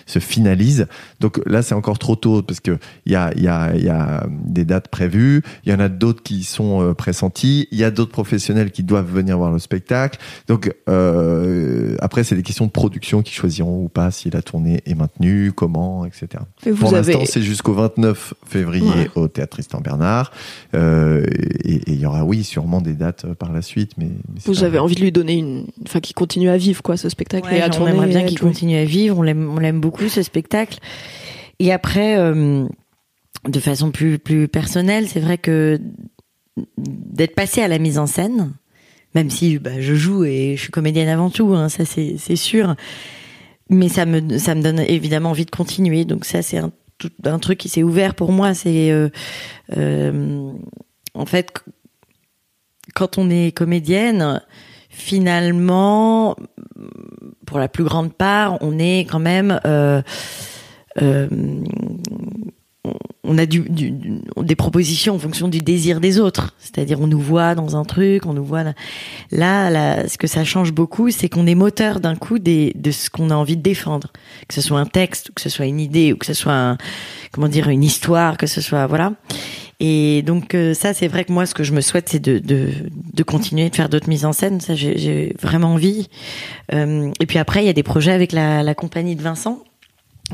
se finalise. Donc là, c'est encore trop tôt parce que il y a, y a, y a des dates prévues. Il y en a d'autres qui sont euh, pressenties. Il y a d'autres professionnels qui doivent venir voir le spectacle. Donc euh, après, c'est des questions de production qui choisiront ou pas si la tournée est maintenue, comment, et cetera. Et vous Pour avez... l'instant, c'est jusqu'au vingt-neuf février ouais. au Théâtre Tristan Bernard. Euh, et il y aura, oui, sûrement des dates par la suite. Mais, mais vous avez vrai. envie de lui donner une, enfin, qu'il continue à vivre, quoi, ce spectacle. Ouais, et à on aimerait bien qu'il continue à vivre. On l'aime, on l'aime beaucoup, ce spectacle. Et après, euh, de façon plus plus personnelle, c'est vrai que d'être passée à la mise en scène, même si bah, je joue et je suis comédienne avant tout, hein, ça c'est c'est sûr. Mais ça me ça me donne évidemment envie de continuer. Donc ça c'est un tout, un truc qui s'est ouvert pour moi. C'est euh, euh, en fait quand on est comédienne. Finalement, pour la plus grande part, on est quand même, euh, euh, on a du, du, des propositions en fonction du désir des autres. C'est-à-dire, on nous voit dans un truc, on nous voit là. Là, là ce que ça change beaucoup, c'est qu'on est moteur d'un coup des, de ce qu'on a envie de défendre, que ce soit un texte, que ce soit une idée, ou que ce soit, un, comment dire, une histoire, que ce soit, voilà. Et donc euh, ça c'est vrai que moi ce que je me souhaite c'est de de de continuer de faire d'autres mises en scène, ça j'ai, j'ai vraiment envie. Euh, et puis après il y a des projets avec la la compagnie de Vincent.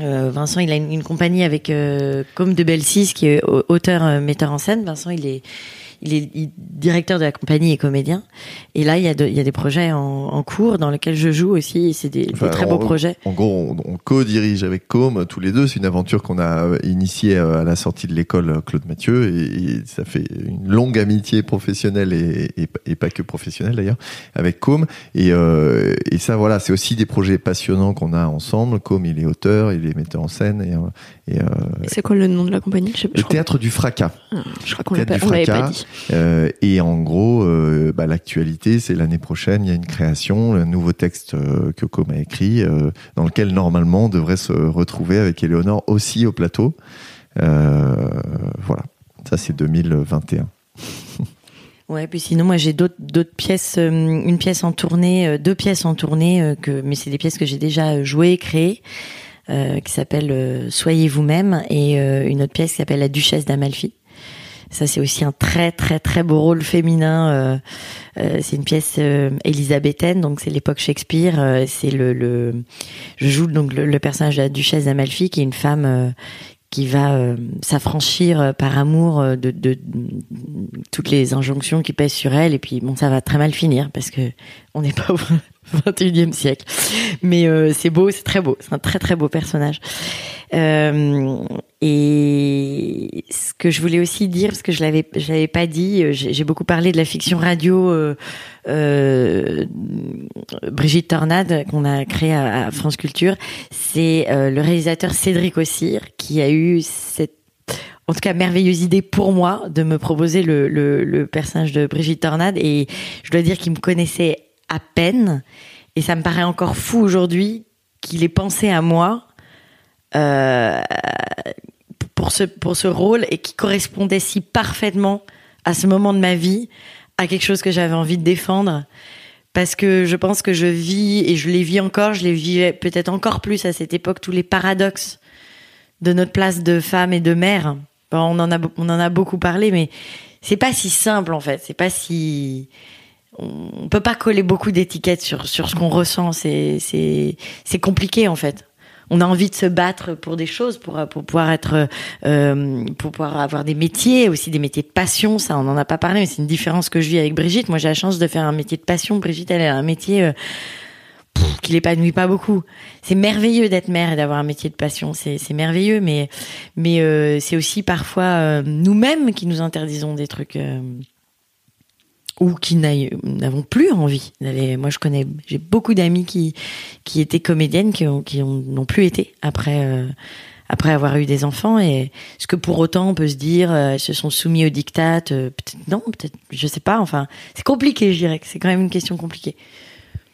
Euh, Vincent il a une, une compagnie avec euh, Côme de Bellescize qui est auteur euh, metteur en scène. Vincent il est il est il, directeur de la compagnie et comédien. Et là il y a de, il y a des projets en, en cours dans lesquels je joue aussi. Et c'est des, enfin, des très on, beaux projets. En gros on, on co-dirige avec Côme tous les deux. C'est une aventure qu'on a initiée à la sortie de l'école Claude Mathieu et, et ça fait une longue amitié professionnelle et, et, et pas que professionnelle d'ailleurs avec Côme. Et, euh, et ça voilà c'est aussi des projets passionnants qu'on a ensemble. Côme il est auteur, il les mettait en scène et, et, euh, et c'est quoi le nom de la compagnie? Je sais pas, le je Théâtre crois... du fracas. Ah, je crois qu'on l'avait pas, pas dit. Euh, et en gros, euh, bah, l'actualité, c'est l'année prochaine, il y a une création, un nouveau texte euh, que Com a écrit, euh, dans lequel normalement on devrait se retrouver avec Éléonore aussi au plateau. Euh, voilà, ça c'est deux mille vingt et un. Ouais, puis sinon moi j'ai d'autres d'autres pièces, euh, une pièce en tournée, euh, deux pièces en tournée, euh, que, mais c'est des pièces que j'ai déjà jouées, créées. Euh, qui s'appelle euh, Soyez vous-même et euh, une autre pièce qui s'appelle La Duchesse d'Amalfi. Ça c'est aussi un très très très beau rôle féminin. Euh, euh, c'est une pièce euh, élisabéthaine, donc c'est l'époque Shakespeare. Euh, c'est le, le je joue donc le, le personnage de la Duchesse d'Amalfi qui est une femme euh, qui va euh, s'affranchir euh, par amour euh, de, de, de toutes les injonctions qui pèsent sur elle. Et puis bon, ça va très mal finir parce que on n'est pas au vingt et unième siècle. Mais euh, c'est beau, c'est très beau. C'est un très très beau personnage. Euh, et ce que je voulais aussi dire, parce que je l'avais, je l'avais pas dit, j'ai, j'ai beaucoup parlé de la fiction radio euh, euh, Brigitte Tornade qu'on a créée à, à France Culture. C'est euh, le réalisateur Cédric Ossir qui a eu cette en tout cas merveilleuse idée pour moi de me proposer le, le, le personnage de Brigitte Tornade, et je dois dire qu'il me connaissait à peine, et ça me paraît encore fou aujourd'hui qu'il ait pensé à moi euh, pour, ce, pour ce rôle, et qui correspondait si parfaitement à ce moment de ma vie, à quelque chose que j'avais envie de défendre. Parce que je pense que je vis, et je les vis encore, je les vivais peut-être encore plus à cette époque, tous les paradoxes de notre place de femme et de mère. Bon, on en a, on en a beaucoup parlé, mais c'est pas si simple en fait. C'est pas si... On peut pas coller beaucoup d'étiquettes sur, sur ce qu'on ressent. C'est, c'est, c'est compliqué en fait. On a envie de se battre pour des choses, pour, pour pouvoir être, euh, pour pouvoir avoir des métiers, aussi des métiers de passion. Ça, on en a pas parlé, mais c'est une différence que je vis avec Brigitte. Moi, j'ai la chance de faire un métier de passion. Brigitte, elle a un métier euh, pff, qui l'épanouit pas beaucoup. C'est merveilleux d'être mère et d'avoir un métier de passion. C'est, c'est merveilleux, mais, mais euh, c'est aussi parfois euh, nous-mêmes qui nous interdisons des trucs. Euh, ou qui n'avons plus envie d'aller. Moi, je connais, j'ai beaucoup d'amis qui qui étaient comédiennes, qui ont, qui ont, n'ont plus été après euh, après avoir eu des enfants. Et est-ce que pour autant on peut se dire euh, elles se sont soumises au diktat? euh, Peut-être non, peut-être, je sais pas. Enfin, c'est compliqué, je dirais. C'est quand même une question compliquée.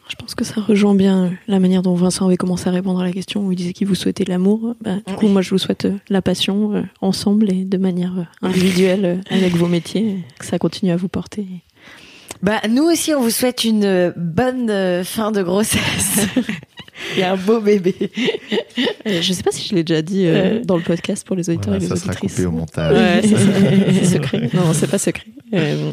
Je pense que ça rejoint bien la manière dont Vincent avait commencé à répondre à la question, où il disait qu'il vous souhaitait l'amour. Bah, du coup, moi, je vous souhaite la passion ensemble et de manière individuelle avec vos métiers, que ça continue à vous porter. Bah, nous aussi, on vous souhaite une bonne fin de grossesse et un beau bébé. Je sais pas si je l'ai déjà dit euh, dans le podcast pour les auditeurs, voilà, et les auditrices. Ça sera coupé au montage. Ouais, ça, c'est secret. Non, c'est pas secret. Euh,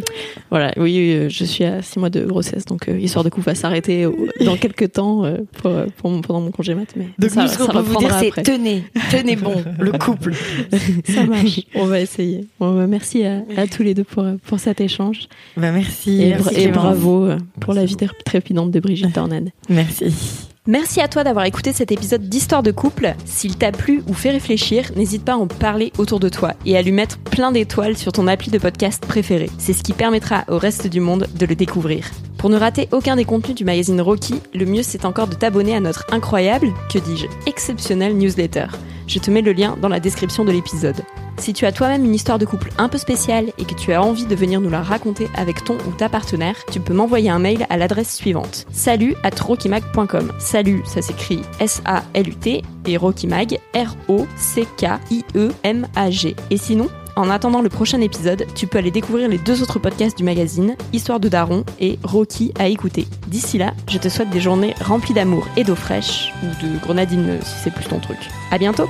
voilà, oui, je suis à six mois de grossesse, donc euh, Histoire de couple va s'arrêter dans quelques temps euh, pour, pour mon, pendant mon congé mat. Mais donc ça, nous, ce qu'on peut vous dire, après. c'est tenez, tenez bon, le couple. Ça marche, on va essayer. Bon, bah, merci à, à tous les deux pour, pour cet échange. Bah, merci. Et, merci et bravo merci. pour merci. La vie trépidante de Brigitte Tornade. Merci. Merci à toi d'avoir écouté cet épisode d'Histoire de couple. S'il t'a plu ou fait réfléchir, n'hésite pas à en parler autour de toi et à lui mettre plein d'étoiles sur ton appli de podcast préféré. C'est ce qui permettra au reste du monde de le découvrir. Pour ne rater aucun des contenus du magazine Rocky, le mieux c'est encore de t'abonner à notre incroyable, que dis-je, exceptionnelle newsletter. Je te mets le lien dans la description de l'épisode. Si tu as toi-même une histoire de couple un peu spéciale et que tu as envie de venir nous la raconter avec ton ou ta partenaire, tu peux m'envoyer un mail à l'adresse suivante. salut arobase rockymag point com. Salut, ça s'écrit S A L U T et Rockymag R O C K I E M A G. Et sinon, en attendant le prochain épisode, tu peux aller découvrir les deux autres podcasts du magazine, Histoire de Daron et Rocky à écouter. D'ici là, je te souhaite des journées remplies d'amour et d'eau fraîche, ou de grenadine si c'est plus ton truc. À bientôt!